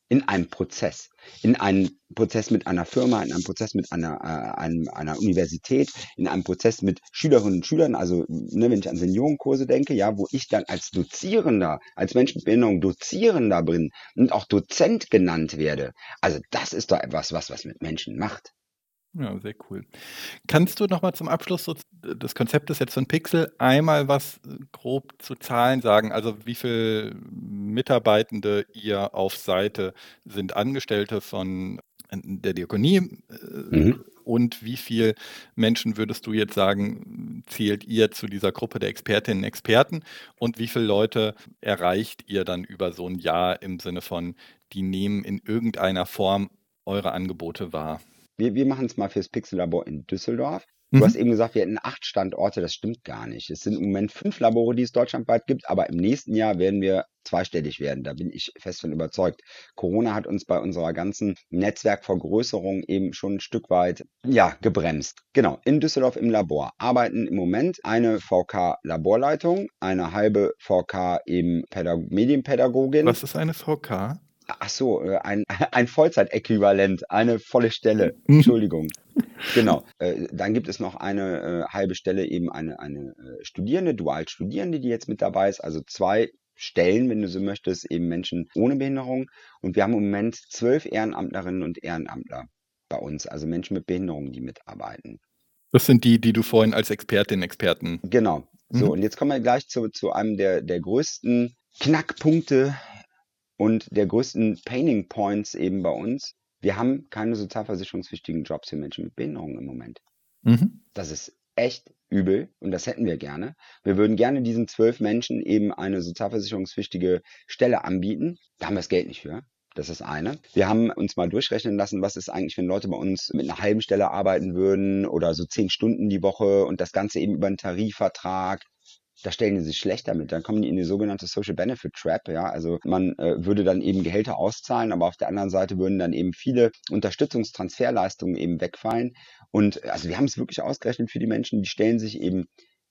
In einem Prozess mit einer Firma, in einem Prozess mit einer Universität, in einem Prozess mit Schülerinnen und Schülern, also ne, wenn ich an Seniorenkurse denke, ja, wo ich dann als Dozierender, als Mensch mit Behinderung Dozierender bin und auch Dozent genannt werde. Also das ist doch etwas, was mit Menschen macht. Ja, sehr cool. Kannst du nochmal zum Abschluss so des Konzeptes jetzt von PIKSL einmal was grob zu Zahlen sagen? Also wie viele Mitarbeitende ihr auf Seite sind Angestellte von der Diakonie und wie viele Menschen würdest du jetzt sagen, zählt ihr zu dieser Gruppe der Expertinnen und Experten und wie viele Leute erreicht ihr dann über so ein Jahr im Sinne von, die nehmen in irgendeiner Form eure Angebote wahr? Wir machen es mal fürs PIKSL-Labor in Düsseldorf. Du hast eben gesagt, wir hätten 8 Standorte, das stimmt gar nicht. Es sind im Moment 5 Labore, die es deutschlandweit gibt, aber im nächsten Jahr werden wir zweistellig werden. Da bin ich fest von überzeugt. Corona hat uns bei unserer ganzen Netzwerkvergrößerung eben schon ein Stück weit, ja, gebremst. Genau, in Düsseldorf im Labor arbeiten im Moment eine VK-Laborleitung, eine halbe VK eben Medienpädagogin. Was ist eine VK? Ach so, ein Vollzeitäquivalent, eine volle Stelle, Entschuldigung. Genau, dann gibt es noch eine halbe Stelle, eben eine Studierende, Dualstudierende, die jetzt mit dabei ist, also 2 Stellen, wenn du so möchtest, eben Menschen ohne Behinderung. Und wir haben im Moment 12 Ehrenamtlerinnen und Ehrenamtler bei uns, also Menschen mit Behinderung, die mitarbeiten. Das sind die du vorhin als Expertinnen und Experten... Genau, so und jetzt kommen wir gleich zu einem der größten Knackpunkte und der größten Pain Points eben bei uns. Wir haben keine sozialversicherungspflichtigen Jobs für Menschen mit Behinderung im Moment. Das ist echt übel und das hätten wir gerne. Wir würden gerne diesen 12 Menschen eben eine sozialversicherungspflichtige Stelle anbieten. Da haben wir das Geld nicht für. Das ist eine. Wir haben uns mal durchrechnen lassen, was ist eigentlich, wenn Leute bei uns mit einer halben Stelle arbeiten würden oder so 10 Stunden die Woche und das Ganze eben über einen Tarifvertrag. Da stellen die sich schlecht damit. Dann kommen die in die sogenannte Social Benefit Trap. Ja, also man würde dann eben Gehälter auszahlen, aber auf der anderen Seite würden dann eben viele Unterstützungstransferleistungen eben wegfallen. Und also wir haben es wirklich ausgerechnet für die Menschen. Die stellen sich eben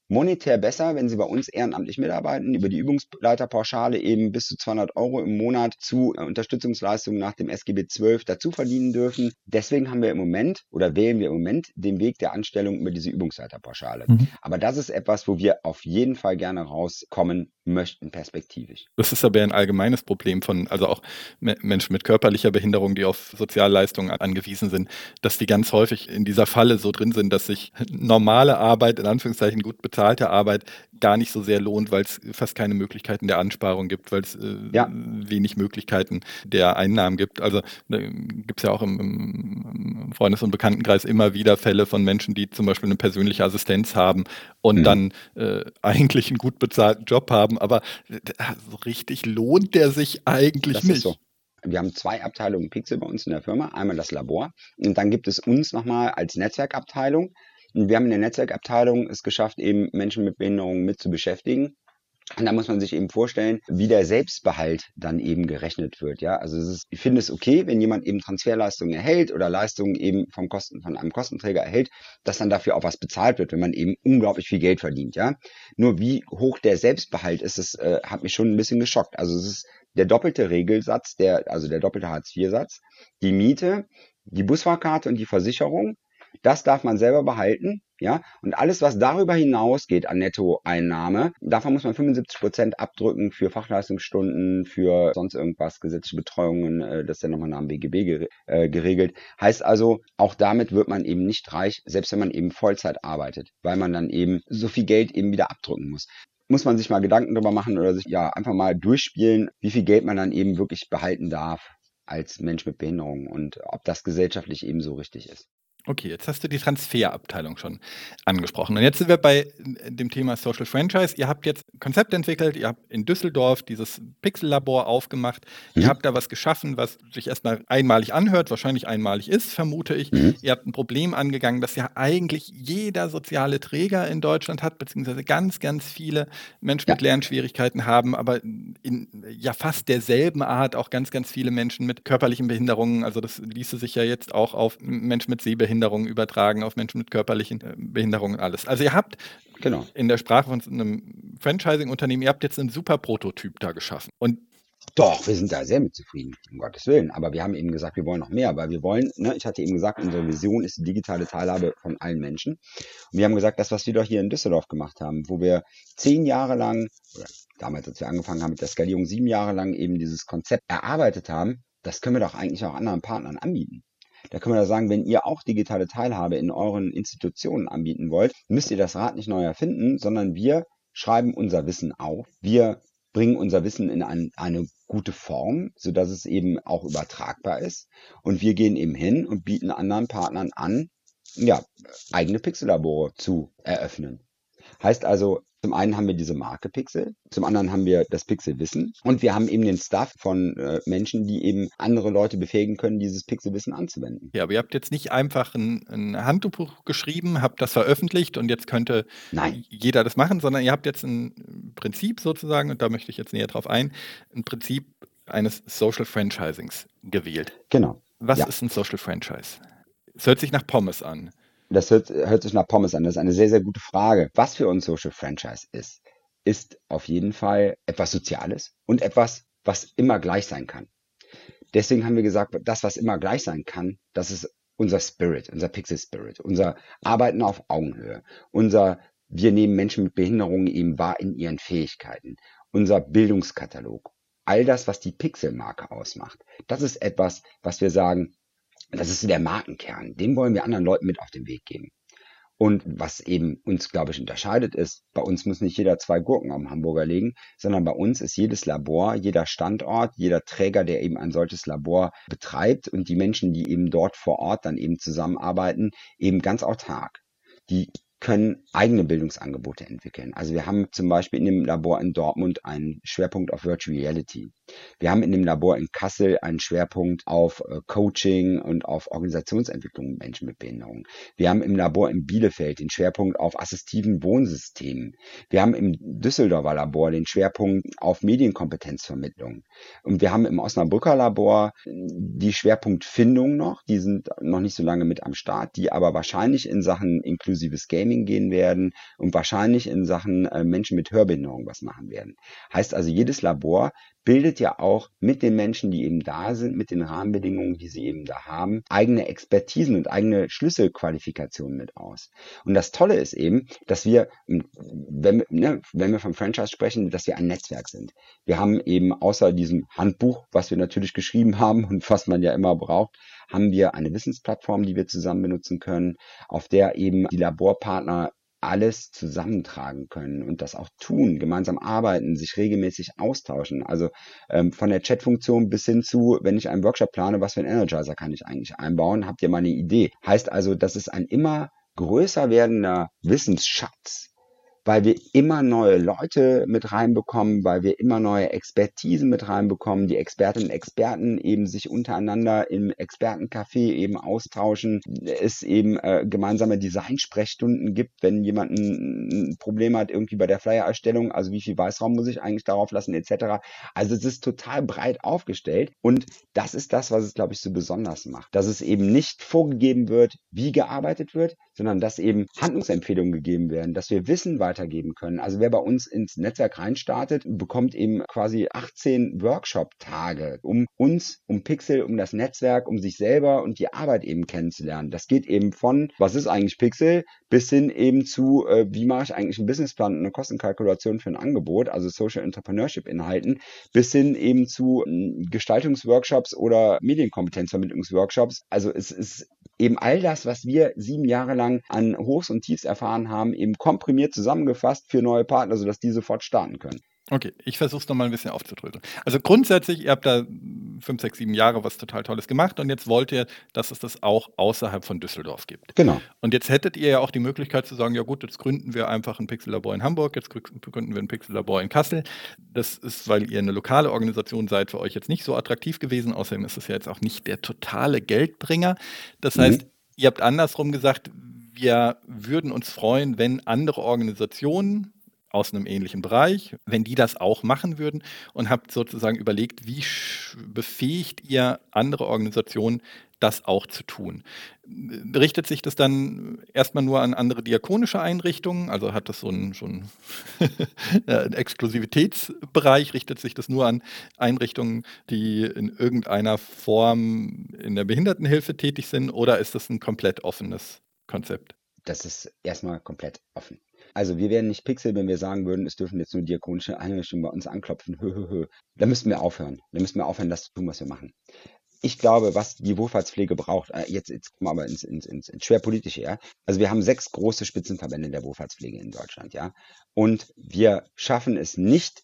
monetär besser, wenn sie bei uns ehrenamtlich mitarbeiten, über die Übungsleiterpauschale eben bis zu 200 € im Monat zu Unterstützungsleistungen nach dem SGB 12 dazu verdienen dürfen. Deswegen haben wir im Moment oder wählen wir im Moment den Weg der Anstellung über diese Übungsleiterpauschale. Aber das ist etwas, wo wir auf jeden Fall gerne rauskommen möchten, perspektivisch. Das ist aber ein allgemeines Problem von, also auch Menschen mit körperlicher Behinderung, die auf Sozialleistungen angewiesen sind, dass die ganz häufig in dieser Falle so drin sind, dass sich normale Arbeit, in Anführungszeichen gut bezahlte Arbeit, gar nicht so sehr lohnt, weil es fast keine Möglichkeiten der Ansparung gibt, weil es wenig Möglichkeiten der Einnahmen gibt. Also da gibt es ja auch im Freundes- und Bekanntenkreis immer wieder Fälle von Menschen, die zum Beispiel eine persönliche Assistenz haben und dann eigentlich einen gut bezahlten Job haben, aber so richtig lohnt der sich eigentlich nicht. So. Wir haben 2 Abteilungen PIKSL bei uns in der Firma, einmal das Labor und dann gibt es uns nochmal als Netzwerkabteilung. Wir haben in der Netzwerkabteilung es geschafft, eben Menschen mit Behinderungen mit zu beschäftigen. Und da muss man sich eben vorstellen, wie der Selbstbehalt dann eben gerechnet wird. Ja, also ich finde es okay, wenn jemand eben Transferleistungen erhält oder Leistungen eben von einem Kostenträger erhält, dass dann dafür auch was bezahlt wird, wenn man eben unglaublich viel Geld verdient. Ja, nur wie hoch der Selbstbehalt ist, das hat mich schon ein bisschen geschockt. Also es ist der doppelte Regelsatz, also der doppelte Hartz-IV-Satz, die Miete, die Busfahrkarte und die Versicherung, das darf man selber behalten, ja, und alles, was darüber hinausgeht an Nettoeinnahme, davon muss man 75% abdrücken für Fachleistungsstunden, für sonst irgendwas, gesetzliche Betreuungen, das ist ja nochmal nach dem BGB geregelt. Heißt also, auch damit wird man eben nicht reich, selbst wenn man eben Vollzeit arbeitet, weil man dann eben so viel Geld eben wieder abdrücken muss. Muss man sich mal Gedanken darüber machen oder sich ja einfach mal durchspielen, wie viel Geld man dann eben wirklich behalten darf als Mensch mit Behinderung und ob das gesellschaftlich eben so richtig ist. Okay, jetzt hast du die Transferabteilung schon angesprochen. Und jetzt sind wir bei dem Thema Social Franchise. Ihr habt jetzt ein Konzept entwickelt, ihr habt in Düsseldorf dieses PIKSL-Labor aufgemacht. Mhm. Ihr habt da was geschaffen, was sich erstmal einmalig anhört, wahrscheinlich einmalig ist, vermute ich. Mhm. Ihr habt ein Problem angegangen, das ja eigentlich jeder soziale Träger in Deutschland hat, beziehungsweise ganz, ganz viele Menschen mit Lernschwierigkeiten haben, aber in ja fast derselben Art auch ganz, ganz viele Menschen mit körperlichen Behinderungen. Also das ließe sich ja jetzt auch auf Menschen mit Sehbehinderung übertragen, auf Menschen mit körperlichen Behinderungen, alles. Also ihr habt in der Sprache von einem Franchising-Unternehmen, ihr habt jetzt einen super Prototyp da geschaffen. Und doch, wir sind da sehr mit zufrieden, um Gottes Willen. Aber wir haben eben gesagt, wir wollen noch mehr, weil wir wollen, ne, ich hatte eben gesagt, unsere Vision ist die digitale Teilhabe von allen Menschen. Und wir haben gesagt, das, was wir doch hier in Düsseldorf gemacht haben, wo wir 10 Jahre lang, oder damals, als wir angefangen haben mit der Skalierung, 7 Jahre lang eben dieses Konzept erarbeitet haben, das können wir doch eigentlich auch anderen Partnern anbieten. Da können wir da sagen, wenn ihr auch digitale Teilhabe in euren Institutionen anbieten wollt, müsst ihr das Rad nicht neu erfinden, sondern wir schreiben unser Wissen auf. Wir bringen unser Wissen in eine gute Form, sodass es eben auch übertragbar ist. Und wir gehen eben hin und bieten anderen Partnern an, ja, eigene PIKSL-Labore zu eröffnen. Heißt also, zum einen haben wir diese Marke PIKSL, zum anderen haben wir das PIKSL-Wissen und wir haben eben den Staff von Menschen, die eben andere Leute befähigen können, dieses PIKSL-Wissen anzuwenden. Ja, aber ihr habt jetzt nicht einfach ein Handbuch geschrieben, habt das veröffentlicht und jetzt könnte jeder das machen, sondern ihr habt jetzt ein Prinzip sozusagen, und da möchte ich jetzt näher drauf ein, ein Prinzip eines Social Franchisings gewählt. Genau. Was ist ein Social Franchise? Es hört sich nach Pommes an. Das hört sich nach Pommes an. Das ist eine sehr, sehr gute Frage. Was für uns Social Franchise ist, ist auf jeden Fall etwas Soziales und etwas, was immer gleich sein kann. Deswegen haben wir gesagt, das, was immer gleich sein kann, das ist unser Spirit, unser PIKSL-Spirit, unser Arbeiten auf Augenhöhe, unser wir nehmen Menschen mit Behinderungen eben wahr in ihren Fähigkeiten, unser Bildungskatalog, all das, was die PIKSL-Marke ausmacht. Das ist etwas, was wir sagen, das ist so der Markenkern, den wollen wir anderen Leuten mit auf den Weg geben. Und was eben uns, glaube ich, unterscheidet ist, bei uns muss nicht jeder 2 Gurken am Hamburger legen, sondern bei uns ist jedes Labor, jeder Standort, jeder Träger, der eben ein solches Labor betreibt und die Menschen, die eben dort vor Ort dann eben zusammenarbeiten, eben ganz autark. Die können eigene Bildungsangebote entwickeln. Also wir haben zum Beispiel in dem Labor in Dortmund einen Schwerpunkt auf Virtual Reality. Wir haben in dem Labor in Kassel einen Schwerpunkt auf Coaching und auf Organisationsentwicklung mit Menschen mit Behinderung. Wir haben im Labor in Bielefeld den Schwerpunkt auf assistiven Wohnsystemen. Wir haben im Düsseldorfer Labor den Schwerpunkt auf Medienkompetenzvermittlung. Und wir haben im Osnabrücker Labor die Schwerpunktfindung noch. Die sind noch nicht so lange mit am Start, die aber wahrscheinlich in Sachen inklusives Gaming gehen werden und wahrscheinlich in Sachen Menschen mit Hörbehinderung was machen werden. Heißt also, jedes Labor bildet ja auch mit den Menschen, die eben da sind, mit den Rahmenbedingungen, die sie eben da haben, eigene Expertisen und eigene Schlüsselqualifikationen mit aus. Und das Tolle ist eben, dass wir, wenn wir vom Franchise sprechen, dass wir ein Netzwerk sind. Wir haben eben außer diesem Handbuch, was wir natürlich geschrieben haben und was man ja immer braucht, haben wir eine Wissensplattform, die wir zusammen benutzen können, auf der eben die Laborpartner alles zusammentragen können und das auch tun, gemeinsam arbeiten, sich regelmäßig austauschen. Also von der Chatfunktion bis hin zu, wenn ich einen Workshop plane, was für einen Energizer kann ich eigentlich einbauen? Habt ihr mal eine Idee? Heißt also, das ist ein immer größer werdender Wissensschatz, weil wir immer neue Leute mit reinbekommen, weil wir immer neue Expertisen mit reinbekommen, die Expertinnen und Experten eben sich untereinander im Expertencafé eben austauschen, es eben gemeinsame Designsprechstunden gibt, wenn jemand ein Problem hat irgendwie bei der Flyer-Erstellung, also wie viel Weißraum muss ich eigentlich darauf lassen etc. Also es ist total breit aufgestellt und das ist das, was es, glaube ich, so besonders macht, dass es eben nicht vorgegeben wird, wie gearbeitet wird, sondern dass eben Handlungsempfehlungen gegeben werden, dass wir Wissen weitergeben können. Also wer bei uns ins Netzwerk reinstartet, bekommt eben quasi 18 Workshop-Tage, um uns, um PIKSL, um das Netzwerk, um sich selber und die Arbeit eben kennenzulernen. Das geht eben von, was ist eigentlich PIKSL, bis hin eben zu, wie mache ich eigentlich einen Businessplan und eine Kostenkalkulation für ein Angebot, also Social Entrepreneurship-Inhalten, bis hin eben zu Gestaltungsworkshops oder Medienkompetenzvermittlungsworkshops. Also es ist eben all das, was wir 7 Jahre lang an Hochs und Tiefs erfahren haben, eben komprimiert zusammengefasst für neue Partner, sodass die sofort starten können. Okay, ich versuche es nochmal ein bisschen aufzudröseln. Also grundsätzlich, ihr habt da 5, 6, 7 Jahre was total Tolles gemacht und jetzt wollt ihr, dass es das auch außerhalb von Düsseldorf gibt. Genau. Und jetzt hättet ihr ja auch die Möglichkeit zu sagen, ja gut, jetzt gründen wir einfach ein PIKSL-Labor in Hamburg, jetzt gründen wir ein PIKSL-Labor in Kassel. Das ist, weil ihr eine lokale Organisation seid, für euch jetzt nicht so attraktiv gewesen. Außerdem ist es ja jetzt auch nicht der totale Geldbringer. Das heißt, ihr habt andersrum gesagt, wir würden uns freuen, wenn andere Organisationen aus einem ähnlichen Bereich, wenn die das auch machen würden, und habt sozusagen überlegt, wie befähigt ihr andere Organisationen, das auch zu tun. Richtet sich das dann erstmal nur an andere diakonische Einrichtungen? Also hat das so einen, schon einen Exklusivitätsbereich? Richtet sich das nur an Einrichtungen, die in irgendeiner Form in der Behindertenhilfe tätig sind? Oder ist das ein komplett offenes Konzept? Das ist erstmal komplett offen. Also wir wären nicht PIKSL, wenn wir sagen würden, es dürfen jetzt nur diakonische Einrichtungen bei uns anklopfen. Da müssten wir aufhören. Da müssten wir aufhören, das zu tun, was wir machen. Ich glaube, was die Wohlfahrtspflege braucht, jetzt kommen wir aber ins Schwerpolitische, ja. Also wir haben 6 große Spitzenverbände der Wohlfahrtspflege in Deutschland, ja. Und wir schaffen es nicht,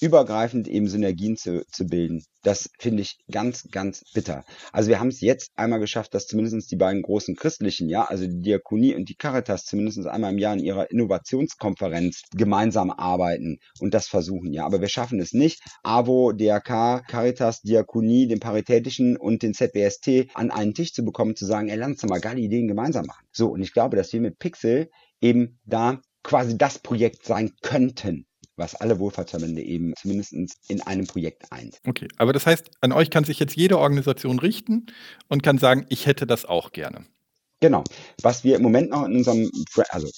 übergreifend eben Synergien zu bilden. Das finde ich ganz, ganz bitter. Also wir haben es jetzt einmal geschafft, dass zumindest die beiden großen christlichen, ja, also die Diakonie und die Caritas, zumindest einmal im Jahr in ihrer Innovationskonferenz gemeinsam arbeiten und das versuchen, ja. Aber wir schaffen es nicht, AWO, DRK, Caritas, Diakonie, den Paritätischen und den ZBST an einen Tisch zu bekommen, zu sagen, ey, lass uns mal geile Ideen gemeinsam machen. So, und ich glaube, dass wir mit PIKSL eben da quasi das Projekt sein könnten, was alle Wohlfahrtsverbände eben zumindest in einem Projekt eint. Okay, aber das heißt, an euch kann sich jetzt jede Organisation richten und kann sagen, ich hätte das auch gerne. Genau. Was wir im Moment noch in unserem, also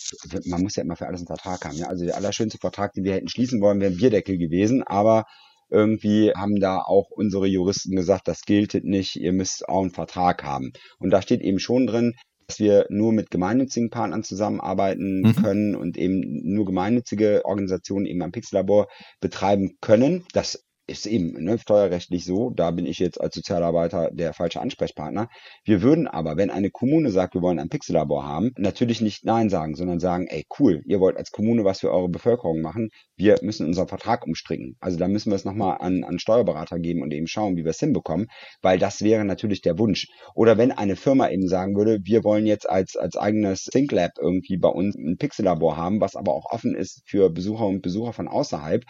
man muss ja immer für alles einen Vertrag haben, ja? Also der allerschönste Vertrag, den wir hätten schließen wollen, wäre ein Bierdeckel gewesen, aber irgendwie haben da auch unsere Juristen gesagt, das gilt nicht, ihr müsst auch einen Vertrag haben. Und da steht eben schon drin, dass wir nur mit gemeinnützigen Partnern zusammenarbeiten können und eben nur gemeinnützige Organisationen eben am PIKSL-Labor betreiben können. Das ist eben, ne, steuerrechtlich so, da bin ich jetzt als Sozialarbeiter der falsche Ansprechpartner. Wir würden aber, wenn eine Kommune sagt, wir wollen ein PIKSL-Labor haben, natürlich nicht Nein sagen, sondern sagen, ey cool, ihr wollt als Kommune was für eure Bevölkerung machen, wir müssen unseren Vertrag umstricken. Also da müssen wir es nochmal an Steuerberater geben und eben schauen, wie wir es hinbekommen, weil das wäre natürlich der Wunsch. Oder wenn eine Firma eben sagen würde, wir wollen jetzt als eigenes Think Lab irgendwie bei uns ein PIKSL-Labor haben, was aber auch offen ist für Besucher und Besucher von außerhalb,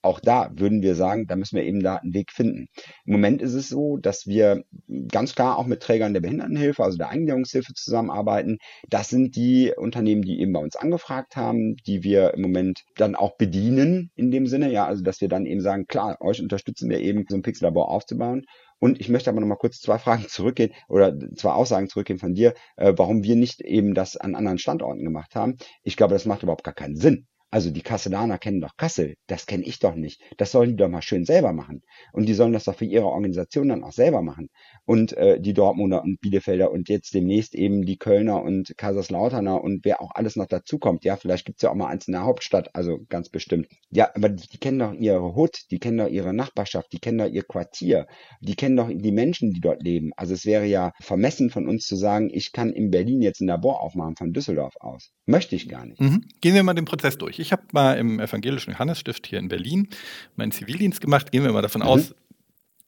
auch da würden wir sagen, da müssen wir eben da einen Weg finden. Im Moment ist es so, dass wir ganz klar auch mit Trägern der Behindertenhilfe, also der Eingliederungshilfe zusammenarbeiten. Das sind die Unternehmen, die eben bei uns angefragt haben, die wir im Moment dann auch bedienen in dem Sinne. Ja, also dass wir dann eben sagen, klar, euch unterstützen wir eben, so ein PIKSL-Labor aufzubauen. Und ich möchte aber nochmal kurz 2 Fragen zurückgehen oder 2 Aussagen zurückgehen von dir, warum wir nicht eben das an anderen Standorten gemacht haben. Ich glaube, das macht überhaupt gar keinen Sinn. Also die Kasselaner kennen doch Kassel, das kenne ich doch nicht. Das sollen die doch mal schön selber machen. Und die sollen das doch für ihre Organisation dann auch selber machen. Und die Dortmunder und Bielefelder und jetzt demnächst eben die Kölner und Kaiserslauterner und wer auch alles noch dazukommt. Ja, vielleicht gibt's ja auch mal eins in der Hauptstadt, also ganz bestimmt. Ja, aber die kennen doch ihre Hut, die kennen doch ihre Nachbarschaft, die kennen doch ihr Quartier, die kennen doch die Menschen, die dort leben. Also es wäre ja vermessen von uns zu sagen, ich kann in Berlin jetzt ein Labor aufmachen von Düsseldorf aus. Möchte ich gar nicht. Mhm. Gehen wir mal den Prozess durch. Ich habe mal im evangelischen Johannesstift hier in Berlin meinen Zivildienst gemacht. Gehen wir mal davon aus,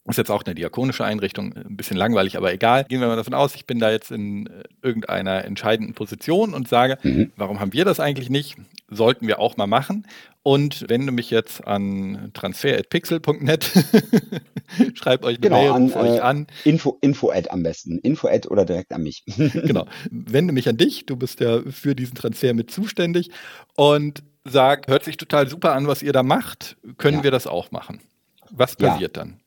ist jetzt auch eine diakonische Einrichtung, ein bisschen langweilig, aber egal. Gehen wir mal davon aus, ich bin da jetzt in irgendeiner entscheidenden Position und sage, warum haben wir das eigentlich nicht? Sollten wir auch mal machen. Und wende mich jetzt an transfer@pixel.net, schreibt euch eine Mail, ruft euch an. Info@, am besten. Info@ oder direkt an mich. Genau. Wende mich an dich, du bist ja für diesen Transfer mit zuständig und sag, hört sich total super an, was ihr da macht, können wir das auch machen? Was passiert dann?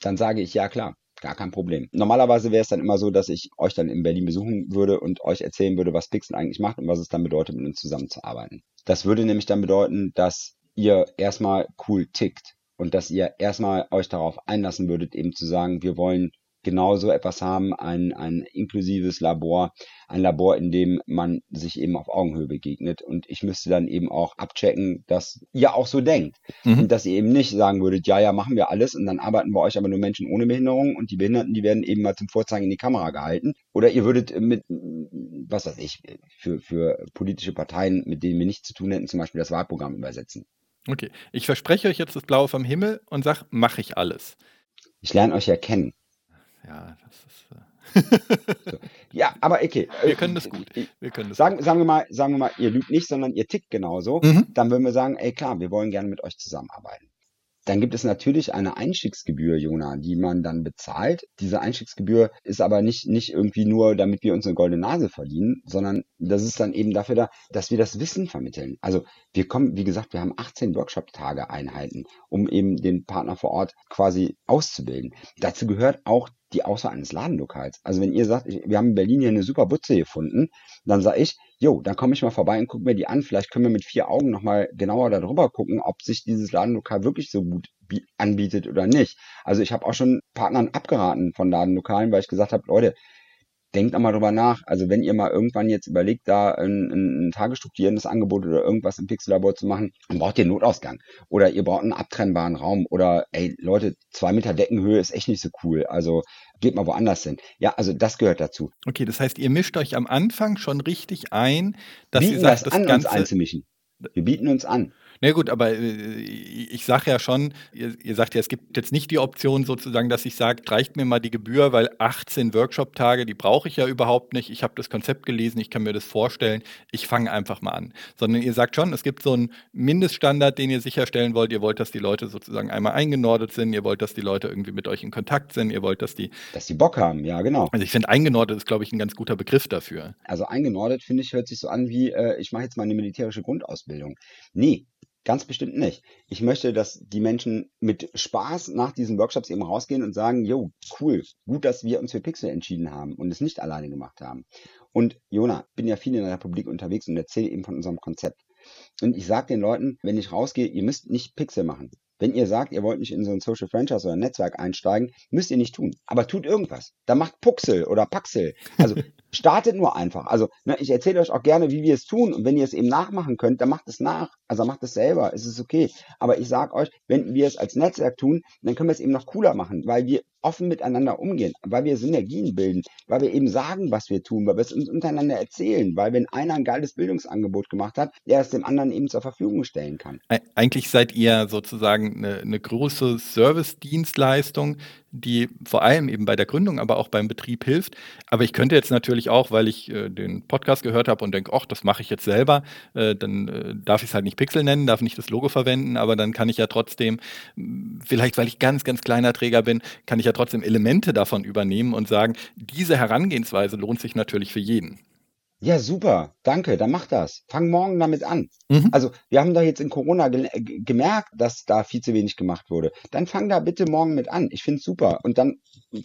Dann sage ich, ja klar. Gar kein Problem. Normalerweise wäre es dann immer so, dass ich euch dann in Berlin besuchen würde und euch erzählen würde, was PIKSL eigentlich macht und was es dann bedeutet, mit uns zusammenzuarbeiten. Das würde nämlich dann bedeuten, dass ihr erstmal cool tickt und dass ihr erstmal euch darauf einlassen würdet, eben zu sagen, wir wollen genau so etwas haben, ein inklusives Labor, ein Labor, in dem man sich eben auf Augenhöhe begegnet. Und ich müsste dann eben auch abchecken, dass ihr auch so denkt. Mhm. Und dass ihr eben nicht sagen würdet, ja, machen wir alles und dann arbeiten bei euch aber nur Menschen ohne Behinderung und die Behinderten, die werden eben mal zum Vorzeigen in die Kamera gehalten. Oder ihr würdet mit, was weiß ich, für politische Parteien, mit denen wir nichts zu tun hätten, zum Beispiel das Wahlprogramm übersetzen. Okay, ich verspreche euch jetzt das Blaue vom Himmel und sage, mache ich alles. Ich lerne euch ja kennen. Ja, das ist... so. Ja, aber okay. Wir können das gut. Sagen wir mal, ihr lügt nicht, sondern ihr tickt genauso. Mhm. Dann würden wir sagen, ey klar, wir wollen gerne mit euch zusammenarbeiten. Dann gibt es natürlich eine Einstiegsgebühr, Jona, die man dann bezahlt. Diese Einstiegsgebühr ist aber nicht irgendwie nur, damit wir uns eine goldene Nase verdienen, sondern das ist dann eben dafür da, dass wir das Wissen vermitteln. Also wir kommen, wie gesagt, wir haben 18 Workshop-Tage-Einheiten, um eben den Partner vor Ort quasi auszubilden. Dazu gehört auch die Auswahl eines Ladenlokals. Also wenn ihr sagt, wir haben in Berlin hier eine super Butze gefunden, dann sage ich, dann komme ich mal vorbei und gucke mir die an. Vielleicht können wir mit 4 Augen nochmal genauer darüber gucken, ob sich dieses Ladenlokal wirklich so gut anbietet oder nicht. Also ich habe auch schon Partnern abgeraten von Ladenlokalen, weil ich gesagt habe, Leute, denkt einmal drüber nach. Also wenn ihr mal irgendwann jetzt überlegt, da ein tagesstrukturierendes Angebot oder irgendwas im PIKSL-Labor zu machen, dann braucht ihr einen Notausgang. Oder ihr braucht einen abtrennbaren Raum. Oder, ey Leute, 2 Meter Deckenhöhe ist echt nicht so cool. Also geht mal woanders hin. Ja, also das gehört dazu. Okay, das heißt, ihr mischt euch am Anfang schon richtig ein, dass ihr sagt, das Ganze... Uns einzumischen. Wir bieten uns an. Na gut, aber ich sage ja schon, ihr sagt ja, es gibt jetzt nicht die Option sozusagen, dass ich sage, reicht mir mal die Gebühr, weil 18 Workshop-Tage, die brauche ich ja überhaupt nicht. Ich habe das Konzept gelesen, ich kann mir das vorstellen, ich fange einfach mal an. Sondern ihr sagt schon, es gibt so einen Mindeststandard, den ihr sicherstellen wollt. Ihr wollt, dass die Leute sozusagen einmal eingenordet sind. Ihr wollt, dass die Leute irgendwie mit euch in Kontakt sind. Ihr wollt, dass die Bock haben, ja genau. Also ich finde, eingenordet ist, glaube ich, ein ganz guter Begriff dafür. Also eingenordet, finde ich, hört sich so an wie, ich mache jetzt mal eine militärische Grundausbildung. Nee. Ganz bestimmt nicht. Ich möchte, dass die Menschen mit Spaß nach diesen Workshops eben rausgehen und sagen, jo, cool, gut, dass wir uns für PIKSL entschieden haben und es nicht alleine gemacht haben. Und Jona, ich bin ja viel in der Republik unterwegs und erzähle eben von unserem Konzept. Und ich sage den Leuten, wenn ich rausgehe, ihr müsst nicht PIKSL machen. Wenn ihr sagt, ihr wollt nicht in so ein Social Franchise oder ein Netzwerk einsteigen, müsst ihr nicht tun. Aber tut irgendwas. Dann macht PIKSL oder PIKSL. Also startet nur einfach. Also ich erzähle euch auch gerne, wie wir es tun. Und wenn ihr es eben nachmachen könnt, dann macht es nach. Also macht es selber. Es ist okay. Aber ich sage euch, wenn wir es als Netzwerk tun, dann können wir es eben noch cooler machen, weil wir offen miteinander umgehen, weil wir Synergien bilden, weil wir eben sagen, was wir tun, weil wir es uns untereinander erzählen, weil wenn einer ein geiles Bildungsangebot gemacht hat, der es dem anderen eben zur Verfügung stellen kann. Eigentlich seid ihr sozusagen eine große Service-Dienstleistung, die vor allem eben bei der Gründung, aber auch beim Betrieb hilft. Aber ich könnte jetzt natürlich auch, weil ich den Podcast gehört habe und denke, ach, das mache ich jetzt selber, dann darf ich es halt nicht PIKSL nennen, darf nicht das Logo verwenden, aber dann kann ich ja trotzdem, vielleicht weil ich ganz, ganz kleiner Träger bin, kann ich ja trotzdem Elemente davon übernehmen und sagen, diese Herangehensweise lohnt sich natürlich für jeden. Ja, super, danke, dann mach das. Fang morgen damit an. Mhm. Also wir haben doch jetzt in Corona gemerkt, dass da viel zu wenig gemacht wurde. Dann fang da bitte morgen mit an. Ich finde es super. Und dann,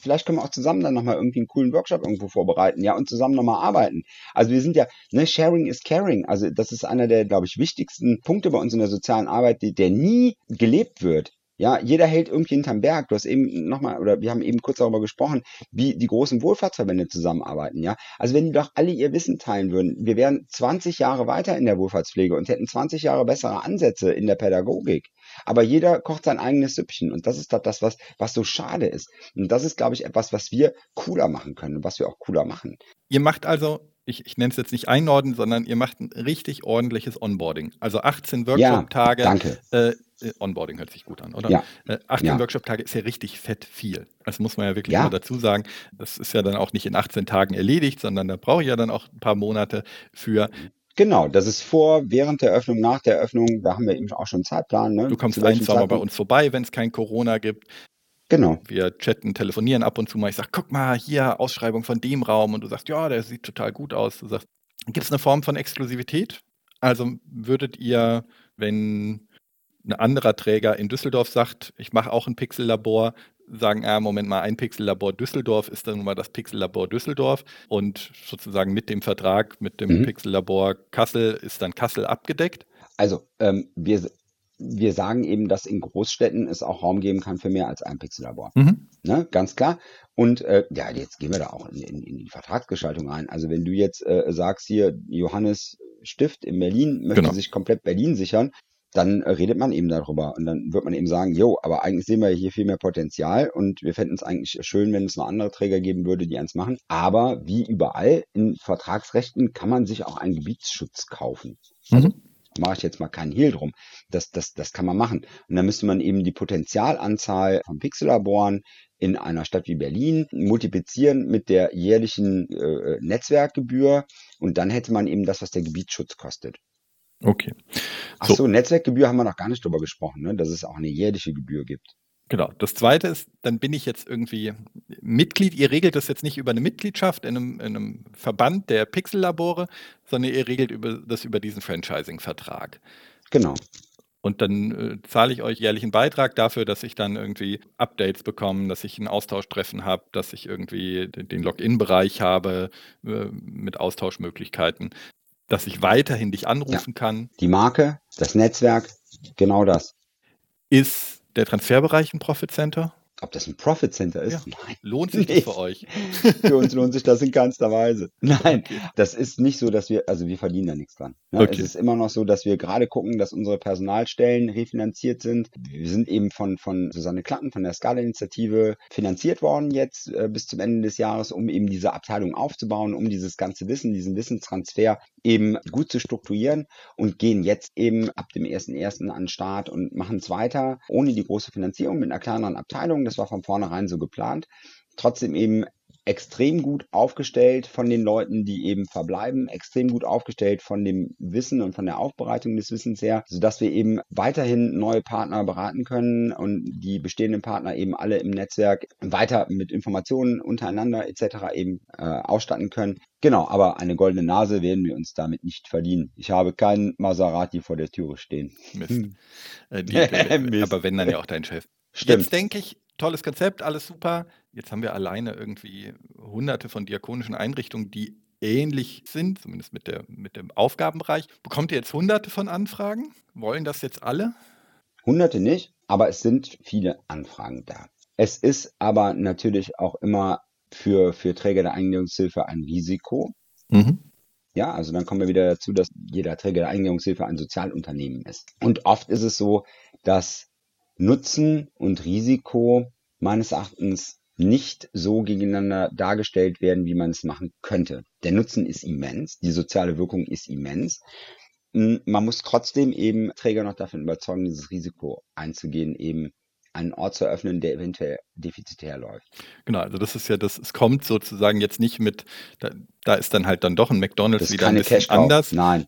vielleicht können wir auch zusammen dann nochmal irgendwie einen coolen Workshop irgendwo vorbereiten, ja, und zusammen nochmal arbeiten. Also wir sind ja, Sharing is Caring. Also das ist einer der, glaube ich, wichtigsten Punkte bei uns in der sozialen Arbeit, der nie gelebt wird. Ja, jeder hält irgendwie hinterm Berg. Du hast eben nochmal, oder wir haben eben kurz darüber gesprochen, wie die großen Wohlfahrtsverbände zusammenarbeiten, ja. Also wenn die doch alle ihr Wissen teilen würden, wir wären 20 Jahre weiter in der Wohlfahrtspflege und hätten 20 Jahre bessere Ansätze in der Pädagogik. Aber jeder kocht sein eigenes Süppchen und das ist doch das, was so schade ist. Und das ist, glaube ich, etwas, was wir cooler machen können und was wir auch cooler machen. Ihr macht also... Ich nenne es jetzt nicht einordnen, sondern ihr macht ein richtig ordentliches Onboarding. Also 18 Workshop-Tage. Ja, danke. Onboarding hört sich gut an, oder? Ja. 18 ja. Workshop-Tage ist ja richtig fett viel. Das muss man ja wirklich mal dazu sagen. Das ist ja dann auch nicht in 18 Tagen erledigt, sondern da brauche ich ja dann auch ein paar Monate für. Genau, das ist vor, während der Öffnung, nach der Öffnung. Da haben wir eben auch schon einen Zeitplan. Ne? Du kommst einen Sommer bei uns vorbei, wenn es kein Corona gibt. Genau. Wir chatten, telefonieren ab und zu mal. Ich sage, guck mal, hier Ausschreibung von dem Raum. Und du sagst, ja, der sieht total gut aus. Du sagst, gibt es eine Form von Exklusivität? Also würdet ihr, wenn ein anderer Träger in Düsseldorf sagt, ich mache auch ein PIKSL-Labor, sagen, Moment mal, ein Pixellabor Düsseldorf ist dann mal das Pixellabor Düsseldorf und sozusagen mit dem Vertrag mit dem Pixellabor Kassel ist dann Kassel abgedeckt? Also wir sagen eben, dass in Großstädten es auch Raum geben kann für mehr als ein Pixellabor. Ne, ganz klar. Und ja, jetzt gehen wir da auch in die Vertragsgestaltung rein. Also wenn du jetzt sagst, hier Johannes Stift in Berlin möchte sich komplett Berlin sichern, dann redet man eben darüber und dann wird man eben sagen, jo, aber eigentlich sehen wir hier viel mehr Potenzial und wir fänden es eigentlich schön, wenn es noch andere Träger geben würde, die eins machen. Aber wie überall in Vertragsrechten kann man sich auch einen Gebietsschutz kaufen. Also mache ich jetzt mal keinen Hehl drum. Das kann man machen. Und dann müsste man eben die Potenzialanzahl von Pixellaboren in einer Stadt wie Berlin multiplizieren mit der jährlichen Netzwerkgebühr und dann hätte man eben das, was der Gebietsschutz kostet. Okay. Achso, Netzwerkgebühr haben wir noch gar nicht drüber gesprochen, ne? Dass es auch eine jährliche Gebühr gibt. Genau. Das Zweite ist, dann bin ich jetzt irgendwie Mitglied. Ihr regelt das jetzt nicht über eine Mitgliedschaft in einem Verband der Pixellabore, sondern ihr regelt über diesen Franchising-Vertrag. Genau. Und dann zahle ich euch jährlich einen Beitrag dafür, dass ich dann irgendwie Updates bekomme, dass ich ein Austauschtreffen habe, dass ich irgendwie den Login-Bereich habe mit Austauschmöglichkeiten, dass ich weiterhin dich anrufen kann. Die Marke, das Netzwerk, genau das. Ist der Transferbereich ein Profit Center? Ob das ein Profit Center ist? Ja. Nein. Lohnt sich nicht. Das für euch? Für uns lohnt sich das in keinster Weise. Nein, okay. Das ist nicht so, dass wir verdienen da nichts dran. Ne? Okay. Es ist immer noch so, dass wir gerade gucken, dass unsere Personalstellen refinanziert sind. Wir sind eben von Susanne Klatten, von der Skala-Initiative finanziert worden jetzt bis zum Ende des Jahres, um eben diese Abteilung aufzubauen, um dieses ganze Wissen, diesen Wissenstransfer eben gut zu strukturieren und gehen jetzt eben ab dem 1.1. an den Start und machen es weiter, ohne die große Finanzierung, mit einer kleineren Abteilung. Das war von vornherein so geplant. Trotzdem eben extrem gut aufgestellt von den Leuten, die eben verbleiben, extrem gut aufgestellt von dem Wissen und von der Aufbereitung des Wissens her, sodass wir eben weiterhin neue Partner beraten können und die bestehenden Partner eben alle im Netzwerk weiter mit Informationen untereinander etc. eben ausstatten können. Genau, aber eine goldene Nase werden wir uns damit nicht verdienen. Ich habe keinen Maserati vor der Türe stehen. Mist. Mist. Aber wenn, dann ja auch dein Chef. Stimmt. Jetzt denke ich, tolles Konzept, alles super. Jetzt haben wir alleine irgendwie hunderte von diakonischen Einrichtungen, die ähnlich sind, zumindest mit dem Aufgabenbereich. Bekommt ihr jetzt hunderte von Anfragen? Wollen das jetzt alle? Hunderte nicht, aber es sind viele Anfragen da. Es ist aber natürlich auch immer für Träger der Eingliederungshilfe ein Risiko. Ja, also dann kommen wir wieder dazu, dass jeder Träger der Eingliederungshilfe ein Sozialunternehmen ist. Und oft ist es so, dass Nutzen und Risiko meines Erachtens nicht so gegeneinander dargestellt werden, wie man es machen könnte. Der Nutzen ist immens, die soziale Wirkung ist immens. Man muss trotzdem eben Träger noch davon überzeugen, dieses Risiko einzugehen, eben einen Ort zu eröffnen, der eventuell defizitär läuft. Genau, also das ist ja das, es kommt sozusagen jetzt nicht mit, da ist dann halt dann doch ein McDonald's wieder ein bisschen anders, nein.